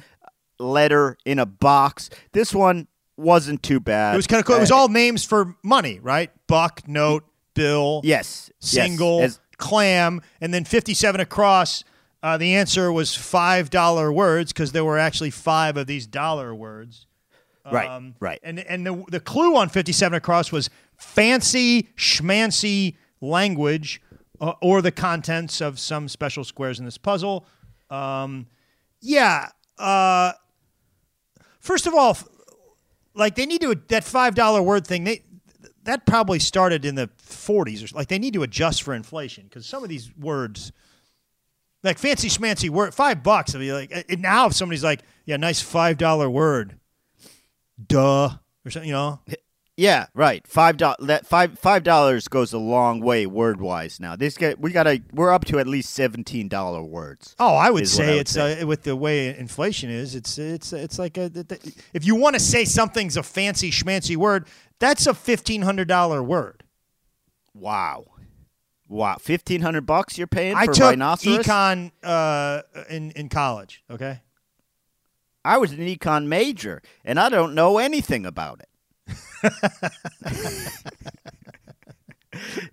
letter in a box. This one wasn't too bad. It was kind of cool. It was all names for money, right? Buck, note, bill, yes, single, yes. As- clam, and then fifty-seven across. Uh, the answer was five dollar words because there were actually five of these dollar words. Right, um, right. And and the the clue on fifty-seven across was fancy, schmancy, language, uh, or the contents of some special squares in this puzzle. Um, yeah. Uh, first of all, like they need to that five dollar word thing. They that probably started in the forties or like they need to adjust for inflation because some of these words, like fancy schmancy word, five bucks. I mean, like now if somebody's like, yeah, nice five dollar word, duh, or something, you know. Yeah, right. Five dollars. That five five dollars goes a long way word wise. Now this guy, we gotta. We're up to at least seventeen dollar words. Oh, I would say I would it's say. Uh, with the way inflation is. It's it's it's like a, if you want to say something's a fancy schmancy word, That's a fifteen hundred dollar word. Wow. Wow. fifteen hundred bucks you're paying for rhinoceros? I took econ uh, in, in college, okay? I was an econ major, and I don't know anything about it.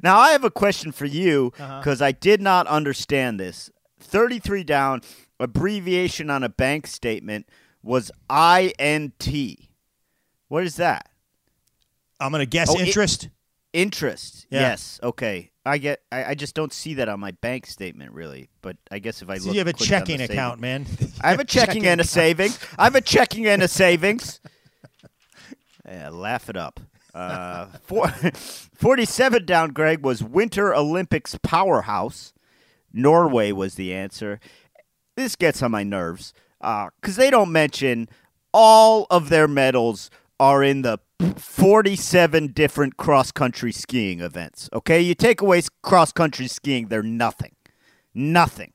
Now, I have a question for you, because uh-huh. I did not understand this. thirty-three down, abbreviation on a bank statement was I N T. What is that? I'm going to guess oh, interest. It, interest, yeah. Yes. Okay. I get. I, I just don't see that on my bank statement, really. But I guess if I so look, you have a checking account, man. I have a checking and a savings. I have a checking and a savings. Yeah, laugh it up. Uh, four, forty-seven down, Greg, was Winter Olympics powerhouse. Norway was the answer. This gets on my nerves because uh, they don't mention all of their medals are in the forty-seven different cross-country skiing events, okay? You take away cross-country skiing, they're nothing. Nothing.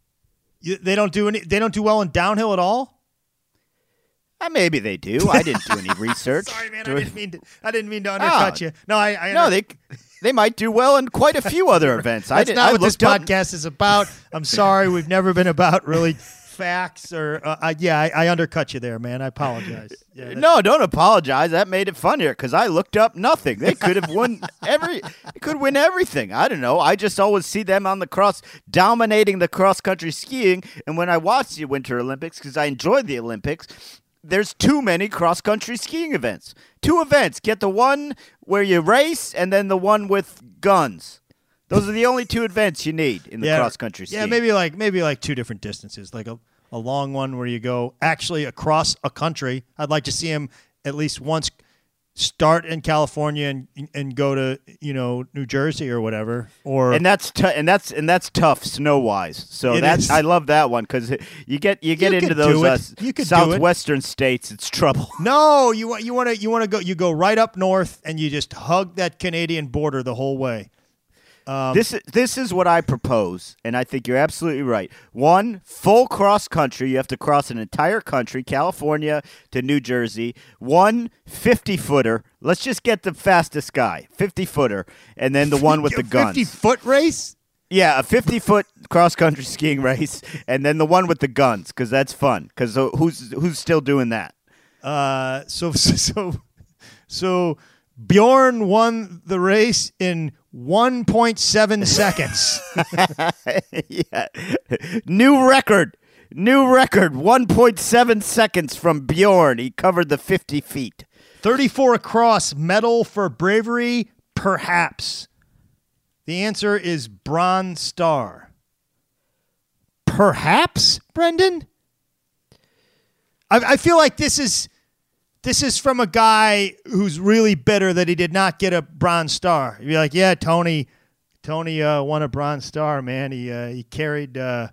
You, they don't do any. They don't do well in downhill at all? Uh, maybe they do. I didn't do any research. Sorry, man. I didn't, mean to, I didn't mean to undercut oh. you. No, I, I no, they they might do well in quite a few other events. That's I did, not I what this podcast is about. I'm sorry. We've never been about really... facts or uh, I, yeah, I, I undercut you there, man. I apologize. Yeah, no, don't apologize. That made it funnier because I looked up nothing. They could have won every. They could win everything. I don't know. I just always see them on the cross, dominating the cross country skiing. And when I watch the Winter Olympics, because I enjoy the Olympics, there's too many cross country skiing events. Two events. Get the one where you race, and then the one with guns. Those are the only two events you need in the yeah, cross country skiing. Yeah, maybe like maybe like two different distances, like a. A long one where you go actually across a country. I'd like to see him at least once start in California and and go to you know New Jersey or whatever. Or and that's t- and that's and that's tough snow wise. So that's is. I love that one because you get you get you into those uh, you southwestern states. It's trouble. No, you want you want to you want to go you go right up north and you just hug that Canadian border the whole way. Um, this is this is what I propose, and I think you're absolutely right. One, full cross country. You have to cross an entire country, California to New Jersey. One fifty-footer. Let's just get the fastest guy, fifty-footer, and then the one with the guns. fifty-foot race? Yeah, a fifty-foot cross-country skiing race, and then the one with the guns, because that's fun. Because who's who's still doing that? Uh, so so so Bjorn won the race in one point seven seconds. Yeah. New record. New record. one point seven seconds from Bjorn. He covered the fifty feet. thirty-four across. Medal for bravery, perhaps. The answer is Bronze Star. Perhaps, Brendan? I, I feel like this is... This is from a guy who's really bitter that he did not get a Bronze Star. You'd be like, yeah, Tony, Tony uh, won a Bronze Star, man. He uh, he carried uh,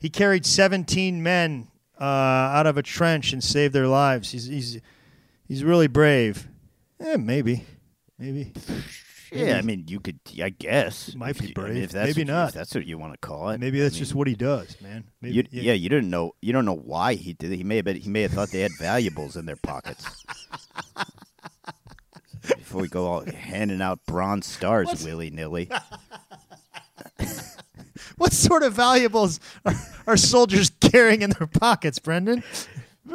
he carried seventeen men uh, out of a trench and saved their lives. He's he's he's really brave. Eh, maybe, maybe. Yeah, maybe. I mean, you could, I guess. He might be brave. I mean, if that's maybe not. If that's what you want to call it. Maybe that's I mean, just what he does, man. Maybe, you, yeah. yeah, you didn't know. You don't know why he did it. He may have been, he may have thought they had valuables in their pockets. Before we go all handing out Bronze Stars What's... willy-nilly. What sort of valuables are, are soldiers carrying in their pockets, Brendan?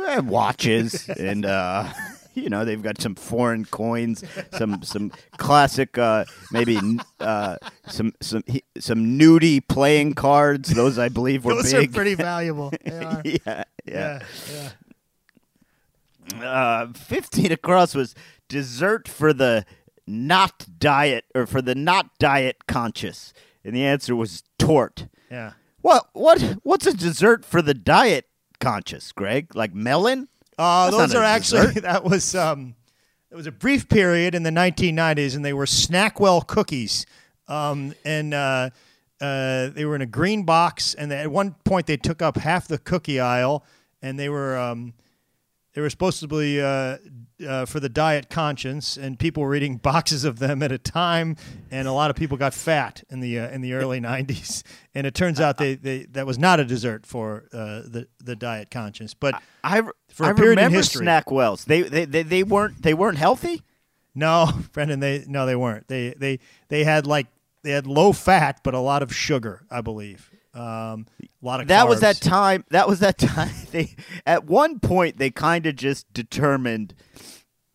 Eh, watches and... uh You know, they've got some foreign coins, some some classic, uh, maybe uh, some some some nudie playing cards. Those, I believe, were Those big. Those are pretty valuable. They are. yeah, yeah. yeah, yeah. Uh, Fifteen across was dessert for the not diet or for the not diet conscious, and the answer was tort. Yeah. What what what's a dessert for the diet conscious, Greg? Like melon? Uh, those are actually, dessert. that was um, it was a brief period in the nineteen nineties, and they were Snackwell cookies. Um, and uh, uh, they were in a green box, and they, at one point they took up half the cookie aisle, and they were um, they were supposed to be uh, uh, for the diet conscience, and people were eating boxes of them at a time, and a lot of people got fat in the uh, in the early nineties. And it turns out they, they that was not a dessert for uh, the the diet conscience, but I. I For a I remember Snackwells. They, they they they weren't they weren't healthy. No, Brendan, they no, they weren't. They they they had like they had low fat, but a lot of sugar, I believe. Um, a lot of that carbs. was that time. That was that time. They at one point they kind of just determined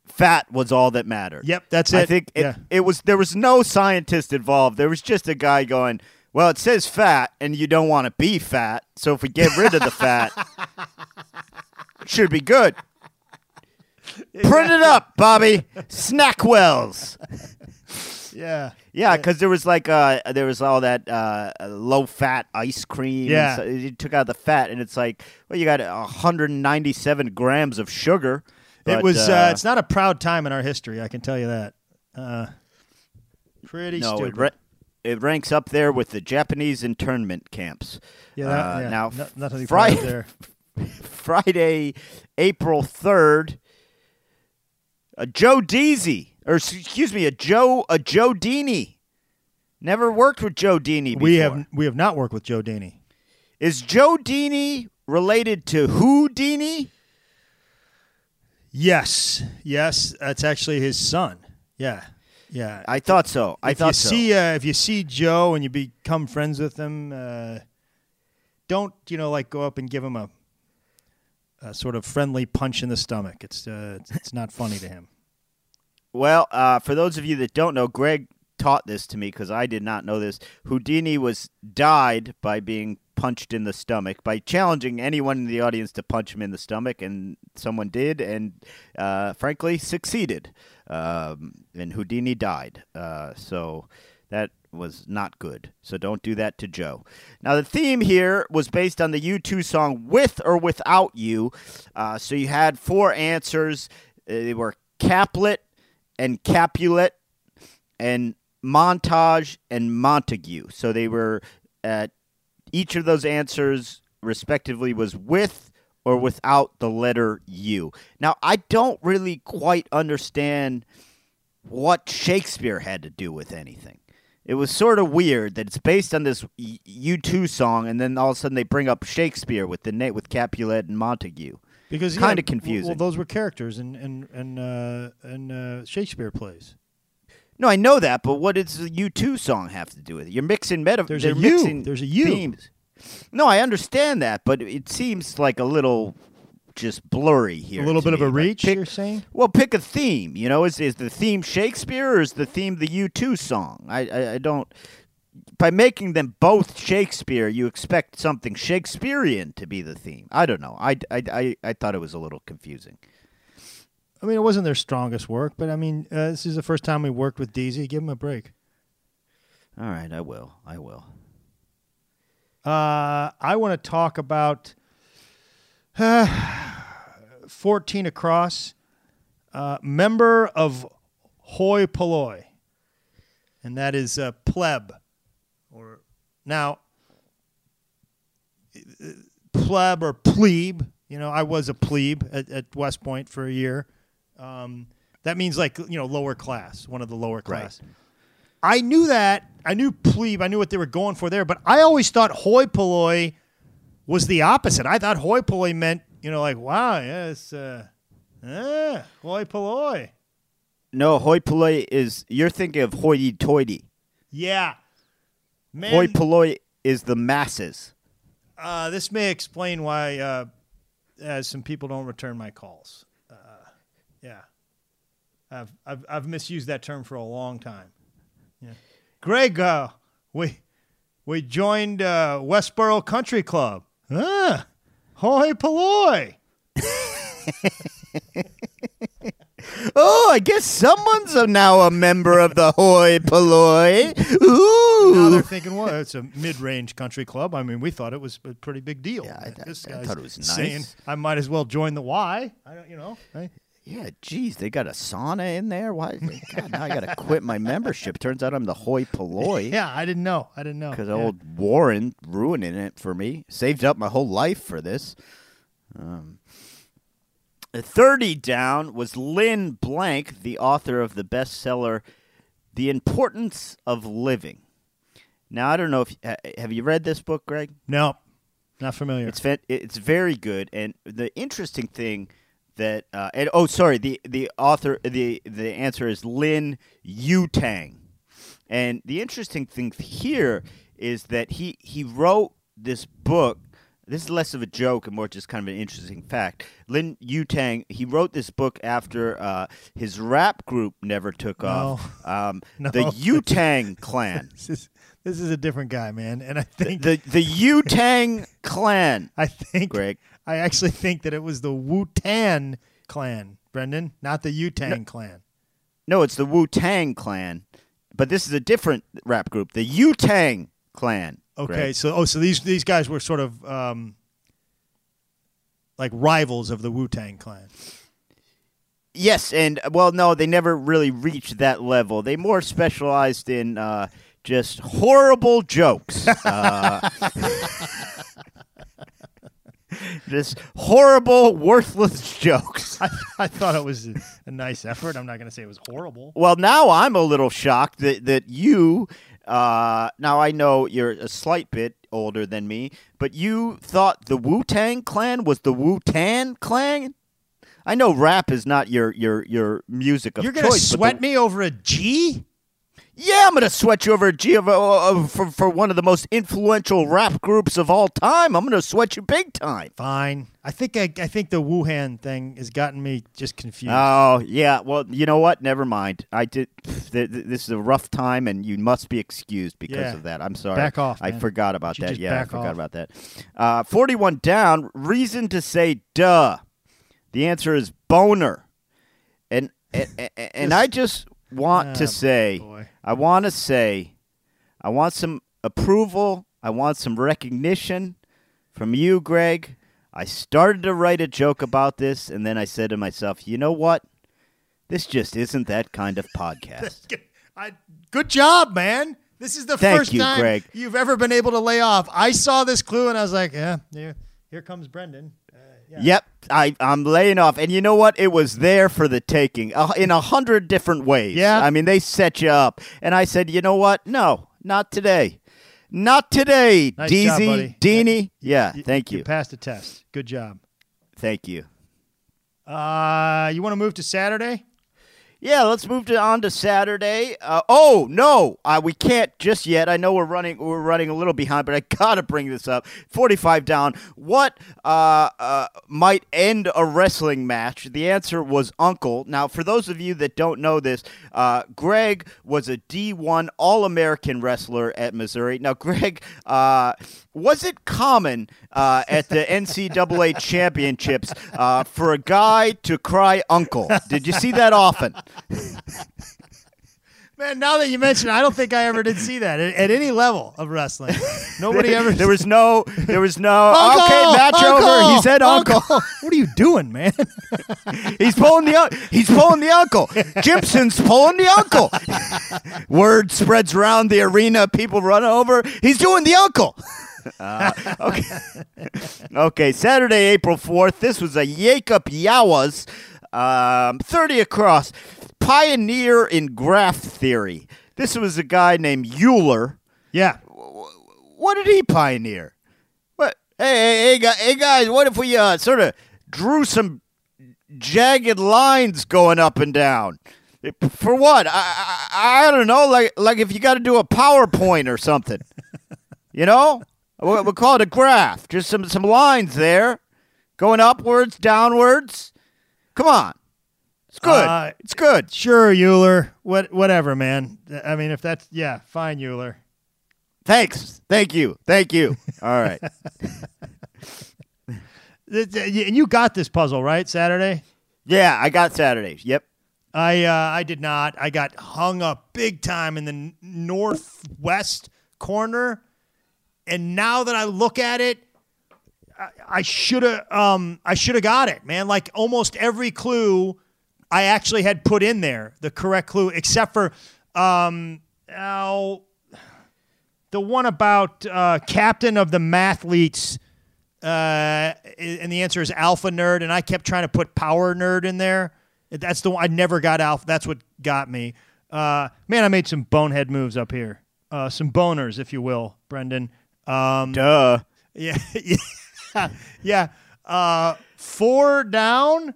fat was all that mattered. Yep, that's it. I think it, yeah. it was. There was no scientist involved. There was just a guy going, well, it says fat, and you don't want to be fat. So if we get rid of the fat, it should be good. Exactly. Print it up, Bobby. Snackwells. Yeah, yeah, because there was like uh, there was all that uh, low fat ice cream. Yeah, so you took out the fat, and it's like, well, you got one hundred ninety-seven grams of sugar. But, it was. Uh, uh, it's not a proud time in our history, I can tell you that. Uh, pretty no, stupid. It, ra- it ranks up there with the Japanese internment camps. Yeah, that, uh, yeah. Now no, nothing Friday, proud there. Friday, April third. A Joe Deeney, or excuse me, a Joe, a Joe Deeney. Never worked with Joe Deeney before. We have we have not worked with Joe Deeney. Is Joe Deeney related to Houdini? Yes, yes, that's actually his son. Yeah, yeah. I thought so. I if thought you so. See, uh, if you see Joe and you become friends with him, uh, don't you know? Like, go up and give him a. A sort of friendly punch in the stomach. It's uh, it's not funny to him. Well, uh, for those of you that don't know, Greg taught this to me because I did not know this. Houdini was died by being punched in the stomach, by challenging anyone in the audience to punch him in the stomach, and someone did, and uh, frankly succeeded. Um, and Houdini died. Uh, so that was not good. So don't do that to Joe. Now, the theme here was based on the U two song With or Without You. Uh, so you had four answers. They were Capulet and Capulet and Montage and Montague. So they were at each of those answers respectively was with or without the letter U. Now, I don't really quite understand what Shakespeare had to do with anything. It was sort of weird that it's based on this U two song, and then all of a sudden they bring up Shakespeare with the na- with Capulet and Montague. Because kind of yeah, confusing. Well, those were characters in and and uh, and uh, Shakespeare plays. No, I know that, but what does the U two song have to do with it? You're mixing meta. There's a mixing U. There's a U. Themes. No, I understand that, but it seems like a little. Just blurry here. A little bit me. of a reach, pick, you're saying? Well, pick a theme. You know, is is the theme Shakespeare or is the theme the U two song? I, I, I don't. By making them both Shakespeare, you expect something Shakespearean to be the theme. I don't know. I, I, I, I thought it was a little confusing. I mean, it wasn't their strongest work, but I mean, uh, this is the first time we worked with Deezy. Give him a break. All right, I will. I will. Uh, I want to talk about. Uh, fourteen across, uh, member of Hoi Polloi, and that is uh, pleb. Or now, pleb or plebe. You know, I was a plebe at, at West Point for a year. Um, that means like you know lower class, one of the lower class. Right. I knew that. I knew plebe. I knew what they were going for there. But I always thought Hoi Polloi was the opposite. I thought hoi polloi meant, you know, like, wow, yeah, it's, uh, eh, hoi polloi. No, hoi polloi is, you're thinking of hoity-toity. Yeah. Man, hoi polloi is the masses. Uh, this may explain why uh, uh, some people don't return my calls. Uh, yeah. I've, I've I've misused that term for a long time. Yeah. Greg, uh, we, we joined uh, Westboro Country Club. Ah, hoi polloi. Oh, I guess someone's a now a member of the hoi polloi. Ooh. Now they're thinking, well, it's a mid-range country club. I mean, we thought it was a pretty big deal. Yeah, I, th- this guy's I thought it was nice. Saying, I might as well join the Y. I don't, you know. I, yeah, geez, they got a sauna in there. Why? God, now I got to quit my membership. Turns out I'm the hoi polloi. Yeah, I didn't know. I didn't know. Because yeah. old Warren ruining it for me. Saved up my whole life for this. Um, thirty down was Lin Blank, the author of the bestseller, The Importance of Living. Now, I don't know if have you read this book, Greg? No, not familiar. It's, it's very good. And the interesting thing that uh, and oh sorry the the author the the answer is Lin Yutang. And the interesting thing here is that he he wrote this book. This is less of a joke and more just kind of an interesting fact. Lin Yutang, he wrote this book after uh, his rap group never took no. off. Um, no. The Wu-Tang Clan. This is, this is a different guy, man. And I think the the, the Wu-Tang Clan. I think, Greg. I actually think that it was the Wu-Tang Clan, Brendan, not the Wu-Tang no, Clan. No, it's the Wu-Tang Clan, but this is a different rap group, the Wu-Tang Clan. Okay, Greg. so oh, so these these guys were sort of um, like rivals of the Wu-Tang Clan. Yes, and well, no, they never really reached that level. They more specialized in uh, just horrible jokes, uh, just horrible, worthless jokes. I, I thought it was a nice effort. I'm not going to say it was horrible. Well, now I'm a little shocked that that you. Uh, now, I know you're a slight bit older than me, but you thought the Wu-Tang Clan was the Wu-Tang Clan? I know rap is not your your, your music of you're gonna choice. You're going to sweat me over a G? Yeah, I'm going to sweat you over a G of, uh, for, for one of the most influential rap groups of all time. I'm going to sweat you big time. Fine. I think I, I think the Wuhan thing has gotten me just confused. Oh, yeah. Well, you know what? Never mind. I did. Th- th- this is a rough time, and you must be excused because yeah. of that. I'm sorry. Back off, man. I forgot about that. Yeah, I forgot off. about that. Uh, forty-one down, reason to say duh. The answer is boner. And, and, and, and just, I just... want ah, to say boy. I want to say I want some approval, I want some recognition from you, Greg. I started to write a joke about this, and then I said to myself, you know what, this just isn't that kind of podcast. good. I, good job, man. This is the Thank first you, time Greg. You've ever been able to lay off. I saw this clue and I was like, yeah, here, here comes Brendan. Yeah. Yep, I, I'm laying off. And you know what? It was there for the taking uh, in a hundred different ways. Yeah. I mean, they set you up. And I said, you know what? No, not today. Not today, nice Deezy, Deeney. Yeah, you, thank you. You passed the test. Good job. Thank you. Uh, you want to move to Saturday? Yeah, let's move to, on to Saturday. Uh, oh no, uh, we can't just yet. I know we're running, we're running a little behind, but I gotta bring this up. Forty-five down. What uh, uh, might end a wrestling match? The answer was Uncle. Now, for those of you that don't know this, uh, Greg was a D one All-American wrestler at Missouri. Now, Greg, uh, was it common uh, at the N C double A championships uh, for a guy to cry Uncle? Did you see that often? Man, now that you mention it, I don't think I ever did see that at, at any level of wrestling. Nobody there, ever. There was no. There was no. Uncle, okay, match uncle, over. He said, "Uncle, what are you doing, man?" he's pulling the. He's pulling the uncle. Gibson's pulling the uncle. Word spreads around the arena. People run over. He's doing the uncle. Uh, okay. Okay. Saturday, April fourth. This was a Jacob Yawas. Um, thirty across, pioneer in graph theory. This was a guy named Euler. Yeah. W- what did he pioneer? What? Hey, hey, hey, hey guys, what if we uh, sort of drew some jagged lines going up and down? For what? I I, I don't know. Like like if you got to do a PowerPoint or something, you know, we'll, we'll call it a graph. Just some some lines there, going upwards, downwards. Come on. It's good. Uh, it's good. Sure, Euler. What? Whatever, man. I mean, if that's... Yeah, fine, Euler. Thanks. Thank you. Thank you. All right. And you got this puzzle, right, Saturday? Yeah, I got Saturday. Yep. I uh, I did not. I got hung up big time in the northwest corner. And now that I look at it, I should have um, I should have got it, man. Like almost every clue I actually had put in there, the correct clue, except for um, oh, the one about uh, captain of the mathletes, uh, and the answer is alpha nerd, and I kept trying to put power nerd in there. That's the one I never got alpha. That's what got me. Uh, man, I made some bonehead moves up here. Uh, some boners, if you will, Brendan. Um, Duh. Yeah. Yeah. Yeah, uh, four down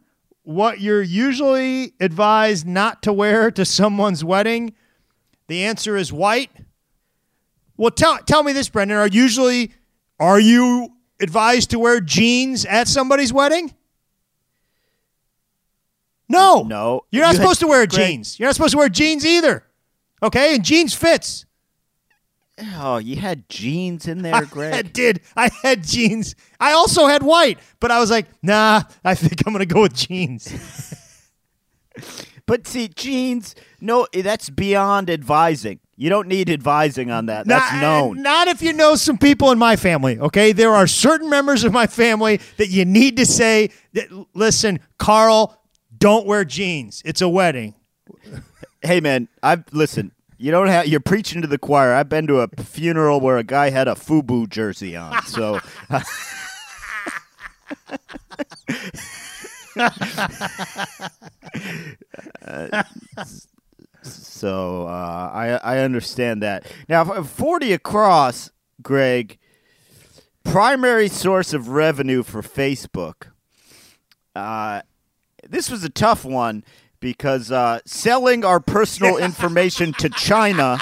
what you're usually advised not to wear to someone's wedding? The answer is white. Well, tell tell me this, Brendan. Are usually are you advised to wear jeans at somebody's wedding? No. No. You're not supposed to wear jeans. You're not supposed to wear jeans either. Okay? And jeans fits. Oh, you had jeans in there, Greg. I did. I had jeans. I also had white, but I was like, nah, I think I'm going to go with jeans. But see, jeans, no, that's beyond advising. You don't need advising on that. That's not, known. Not if you know some people in my family, okay? There are certain members of my family that you need to say, that, listen, Carl, don't wear jeans. It's a wedding. Hey, man, I've listen. You don't have. You're preaching to the choir. I've been to a funeral where a guy had a FUBU jersey on. So, uh, uh, so uh, I I understand that. Now, forty across, Greg. Primary source of revenue for Facebook. Uh, this was a tough one. Because uh, selling our personal information to China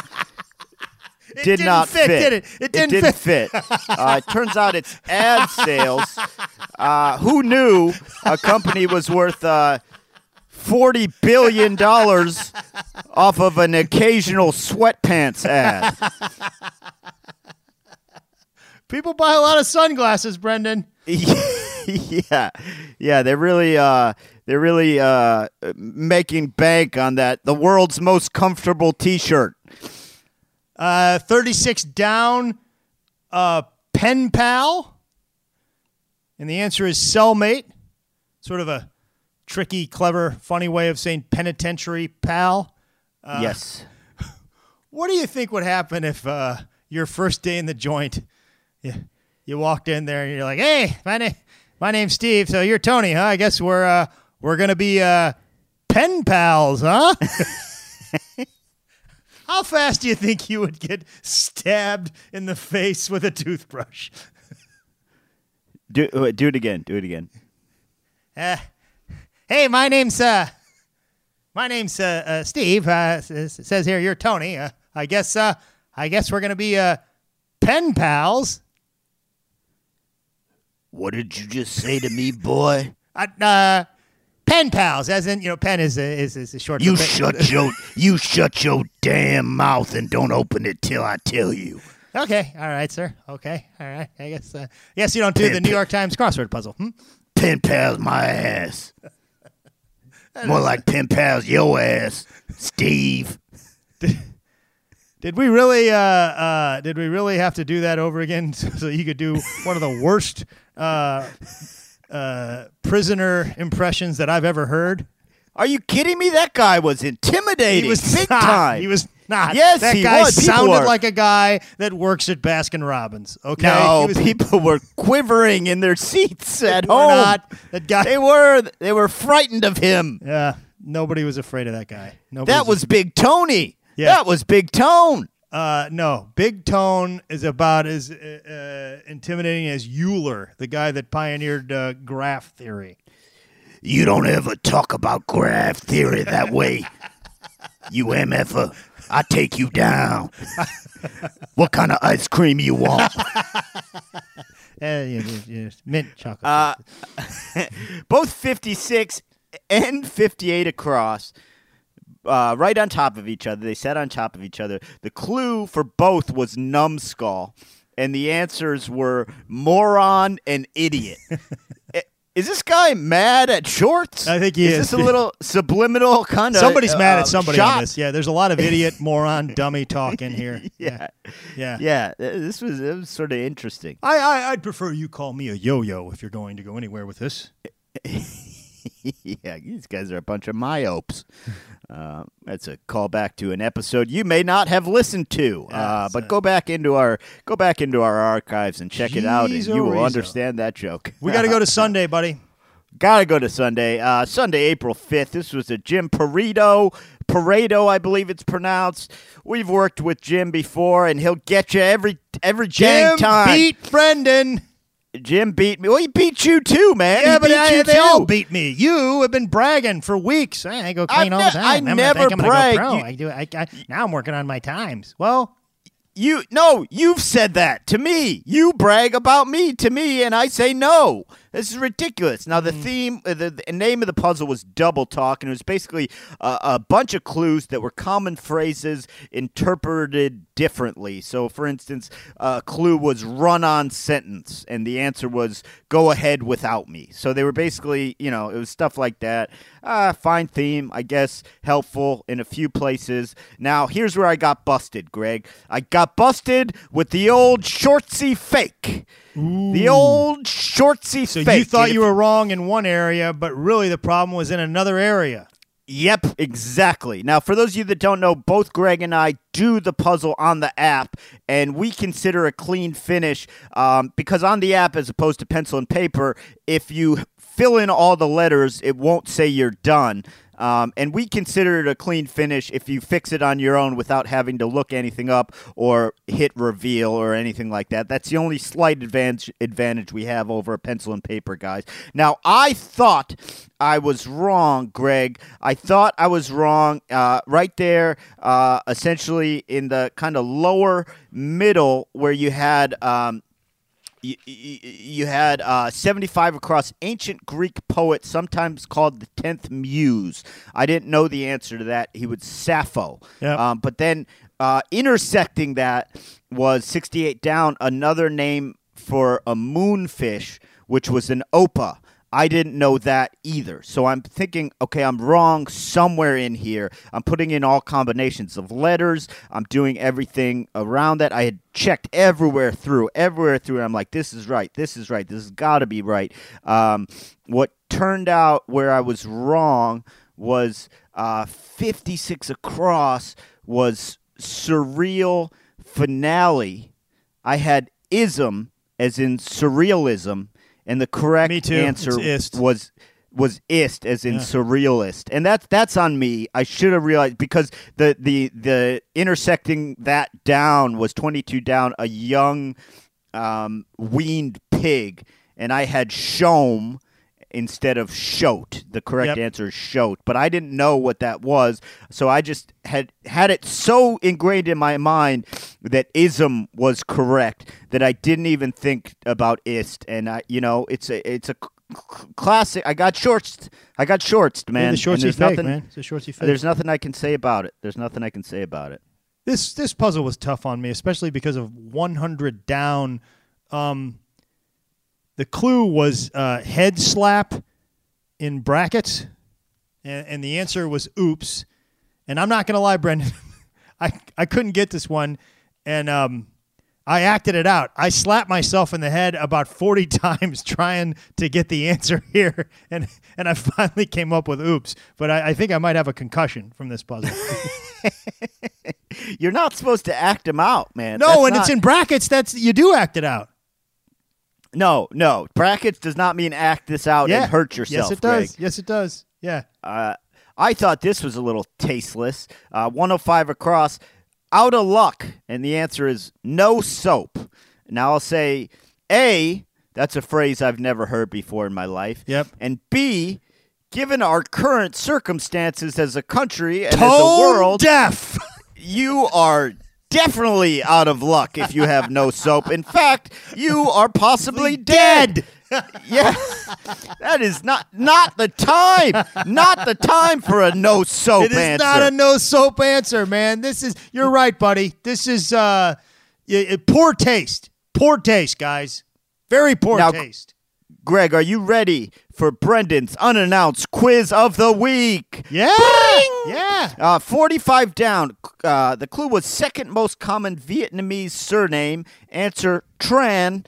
did not fit, fit. Did it? It didn't, it didn't fit. fit. Uh, it turns out it's ad sales. Uh, who knew a company was worth uh, forty billion dollars off of an occasional sweatpants ad? People buy a lot of sunglasses, Brendan. yeah, yeah, they're really... Uh, They're really uh, making bank on that. The world's most comfortable T-shirt. Uh, thirty-six down, uh, pen pal. And the answer is cellmate. Sort of a tricky, clever, funny way of saying penitentiary pal. Uh, yes. What do you think would happen if uh, your first day in the joint, you, you walked in there and you're like, hey, my, na- my name's Steve, so you're Tony, huh? I guess we're... Uh, We're going to be uh, pen pals, huh? How fast do you think you would get stabbed in the face with a toothbrush? do, do it again. Do it again. Uh, hey, my name's uh, my name's uh, uh, Steve. Uh, it says here you're Tony. Uh, I guess uh, I guess we're going to be uh, pen pals. What did you just say to me, boy? I, uh... Pen pals, as in, you know, pen is a, is, is a short... You shut your you shut your damn mouth and don't open it till I tell you. Okay, all right, sir. Okay, all right. I guess uh, yes, you don't do pen the New York Times crossword puzzle. Hmm? Pen pals my ass. More like pen pals your ass, Steve. Did, did we really uh, uh, did we really have to do that over again so, so you could do one of the worst... Uh, Uh, prisoner impressions that I've ever heard? Are you kidding me? That guy was intimidating. He was big not, time. He was not. Yes, that he guy was. sounded like a guy that works at Baskin Robbins. Okay, no, he was, people were quivering in their seats at home. Not, that guy. They were. They were frightened of him. Yeah, nobody was afraid of that guy. Nobody that was, was Big Tony. Yeah. That was Big Tone. Uh, no, Big Tone is about as uh, intimidating as Euler, the guy that pioneered uh, graph theory. You don't ever talk about graph theory that way, you M F-er. I take you down. What kind of ice cream you want? uh, you, you, mint chocolate. Uh, both fifty-six and fifty-eight across. Uh, right on top of each other. They sat on top of each other. The clue for both was numbskull, and the answers were moron and idiot. Is this guy mad at Shorts? I think he is. Is this a little subliminal kind of... Somebody's uh, mad at somebody shot. on this. Yeah, there's a lot of idiot, moron, dummy talk in here. Yeah. Yeah. Yeah. This was, it was sort of interesting. I, I, I'd prefer you call me a yo-yo if you're going to go anywhere with this. Yeah, these guys are a bunch of myopes. Uh, that's a callback to an episode you may not have listened to, uh, but go back into our go back into our archives and check it out, and you will understand that joke. We got to go to Sunday, buddy. Got to go to Sunday. Uh, Sunday, April fifth. This was a Jim Pareto. Pareto, I believe it's pronounced. We've worked with Jim before, and he'll get you every every dang time. Jim beat Brendan. Jim beat me. Well, he beat you too, man. Yeah, he but beat I, you they too. all beat me. You have been bragging for weeks. I go clean all the time. I I'm never think brag. I'm go pro. You, I do. I, I, now I'm working on my times. Well, you no, you've said that to me. You brag about me to me, and I say no. This is ridiculous. Now, the theme, the, the name of the puzzle was Double Talk, and it was basically a, a bunch of clues that were common phrases interpreted differently. So, for instance, a clue was run-on sentence, and the answer was go ahead without me. So they were basically, you know, it was stuff like that. Uh, fine theme, I guess, helpful in a few places. Now, here's where I got busted, Greg. I got busted with the old Shortzy Fake. Ooh. The old Shortzy so Fake. So you thought you were wrong in one area, but really the problem was in another area. Yep, exactly. Now, for those of you that don't know, both Greg and I do the puzzle on the app, and we consider a clean finish um, because on the app, as opposed to pencil and paper, if you fill in all the letters, it won't say you're done. Um, and we consider it a clean finish if you fix it on your own without having to look anything up or hit reveal or anything like that. That's the only slight advantage advantage we have over a pencil and paper, guys. Now, I thought I was wrong, Greg. I thought I was wrong uh, right there, uh, essentially in the kind of lower middle where you had um, – You, you, you had uh, seventy-five across ancient Greek poet, sometimes called the tenth muse. I didn't know the answer to that. He was Sappho. Yep. Um, but then uh, intersecting that was sixty-eight down, another name for a moonfish, which was an opa. I didn't know that either. So I'm thinking, okay, I'm wrong somewhere in here. I'm putting in all combinations of letters. I'm doing everything around that. I had checked everywhere through, everywhere through. And I'm like, this is right. This is right. This has got to be right. Um, what turned out where I was wrong was uh, fifty-six across was surreal finale. I had ism, as in surrealism. And the correct answer was was ist, as in yeah. surrealist. And that, that's on me. I should have realized because the, the, the intersecting that down was twenty-two down, a young um, weaned pig. And I had shome instead of shote. The correct yep. answer is shote. But I didn't know what that was. So I just had had it so ingrained in my mind that ism was correct that I didn't even think about ist. And, I, you know, it's a it's a c- classic. I got shorts. I got shorts, man. The Shortzy Fake, nothing, man. It's a Shortzy Fake. There's nothing I can say about it. There's nothing I can say about it. This, this puzzle was tough on me, especially because of one hundred down. Um, The clue was uh, head slap in brackets, and, and the answer was oops. And I'm not going to lie, Brendan, I, I couldn't get this one, and um, I acted it out. I slapped myself in the head about forty times trying to get the answer here, and, and I finally came up with oops. But I, I think I might have a concussion from this puzzle. You're not supposed to act them out, man. No, that's and not... it's in brackets. That's you do act it out. No, no. Brackets does not mean act this out yeah. and hurt yourself. Yes, it does. Greg. Yes, it does. Yeah. Uh, I thought this was a little tasteless. Uh, one oh five across, out of luck. And the answer is no soap. Now I'll say A, that's a phrase I've never heard before in my life. Yep. And B, given our current circumstances as a country and Tone as a world. Deaf. You are definitely out of luck if you have no soap. In fact, you are possibly dead. Yeah, that is not not the time. Not the time for a no soap answer. It is answer. not a no soap answer, man. This is you're right, buddy. This is uh, poor taste. Poor taste, guys. Very poor now, taste. Greg, are you ready for Brendan's unannounced quiz of the week? Yeah. Bing! Yeah. Uh, forty-five down. Uh, the clue was second most common Vietnamese surname. Answer, Tran.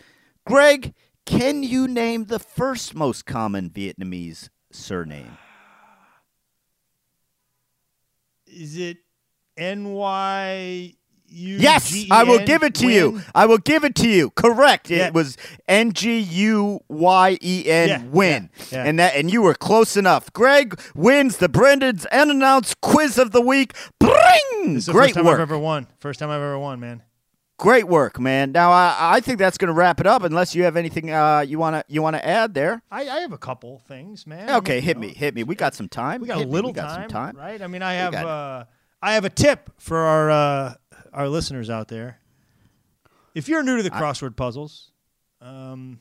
Greg, can you name the first most common Vietnamese surname? Is it N Y? U G E N? Yes, I will give it to Win? you. I will give it to you. Correct. Yeah. It was N G U Y E N, yeah. Win. Yeah. Yeah. And that, and you were close enough. Greg wins the Brendan's unannounced quiz of the week. Bring! This is the Great first time work. I've ever won. First time I've ever won, man. Great work, man. Now, I, I think that's going to wrap it up, unless you have anything uh, you want to you want to add there. I, I have a couple things, man. Okay, I mean, hit you know, me, hit me. We got some time. We got hit a little me. Time, got some time, right? I mean, I have uh, I have a tip for our uh, our listeners out there. If you're new to the crossword I, puzzles, um,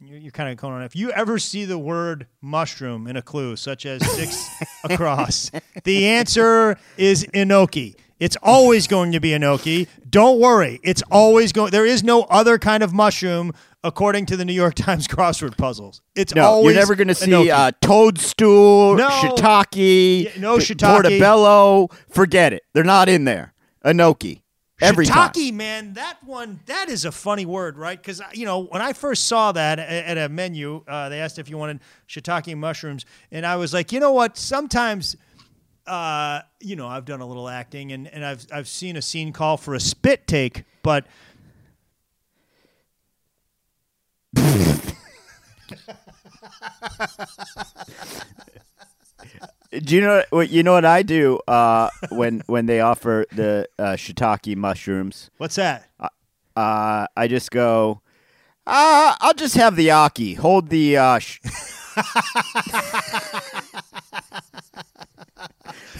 you're, you're kind of going on. If you ever see the word mushroom in a clue, such as six across, the answer is Enoki. It's always going to be Enoki. Don't worry. It's always going. There is no other kind of mushroom, according to the New York Times crossword puzzles. It's no, always. You're never going to see uh, toadstool, no. shiitake, yeah, no shiitake, portobello. Forget it. They're not in there. Enoki. Every Shiitake, time. Man, that one, that is a funny word, right? Because, you know, when I first saw that at a menu, uh, they asked if you wanted shiitake mushrooms. And I was like, you know what? Sometimes, uh, you know, I've done a little acting, and, and I've I've seen a scene call for a spit take, but... Do you know what you know what I do uh, when when they offer the uh, shiitake mushrooms? What's that? Uh, uh, I just go. Uh, I'll just have the aki. Hold the. Uh, sh-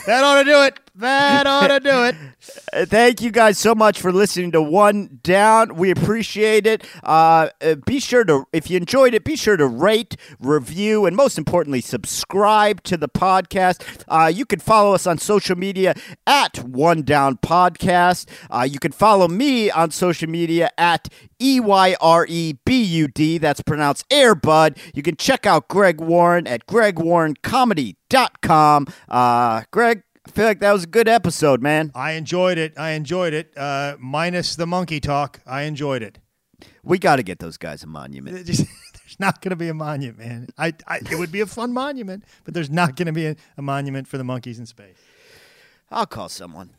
That ought to do it. That ought to do it. Thank you guys so much for listening to One Down. We appreciate it. Uh, be sure to, if you enjoyed it, be sure to rate, review, and most importantly, subscribe to the podcast. Uh, you can follow us on social media at One Down Podcast. Uh, you can follow me on social media at E Y R E B U D. That's pronounced Airbud. You can check out Greg Warren at greg warren comedy dot com. Uh, Greg, I feel like that was a good episode, man. I enjoyed it. I enjoyed it. Uh, minus the monkey talk, I enjoyed it. We got to get those guys a monument. Just, there's not going to be a monument, man. I, I, it would be a fun monument, but there's not going to be a, a monument for the monkeys in space. I'll call someone.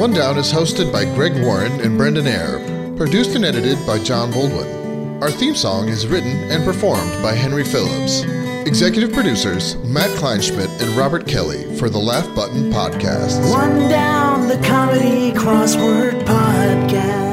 One Down is hosted by Greg Warren and Brendan Eyre. Produced and edited by John Baldwin. Our theme song is written and performed by Henry Phillips. Executive producers Matt Kleinschmidt and Robert Kelly for the Laugh Button Podcast. One Down, the comedy crossword podcast.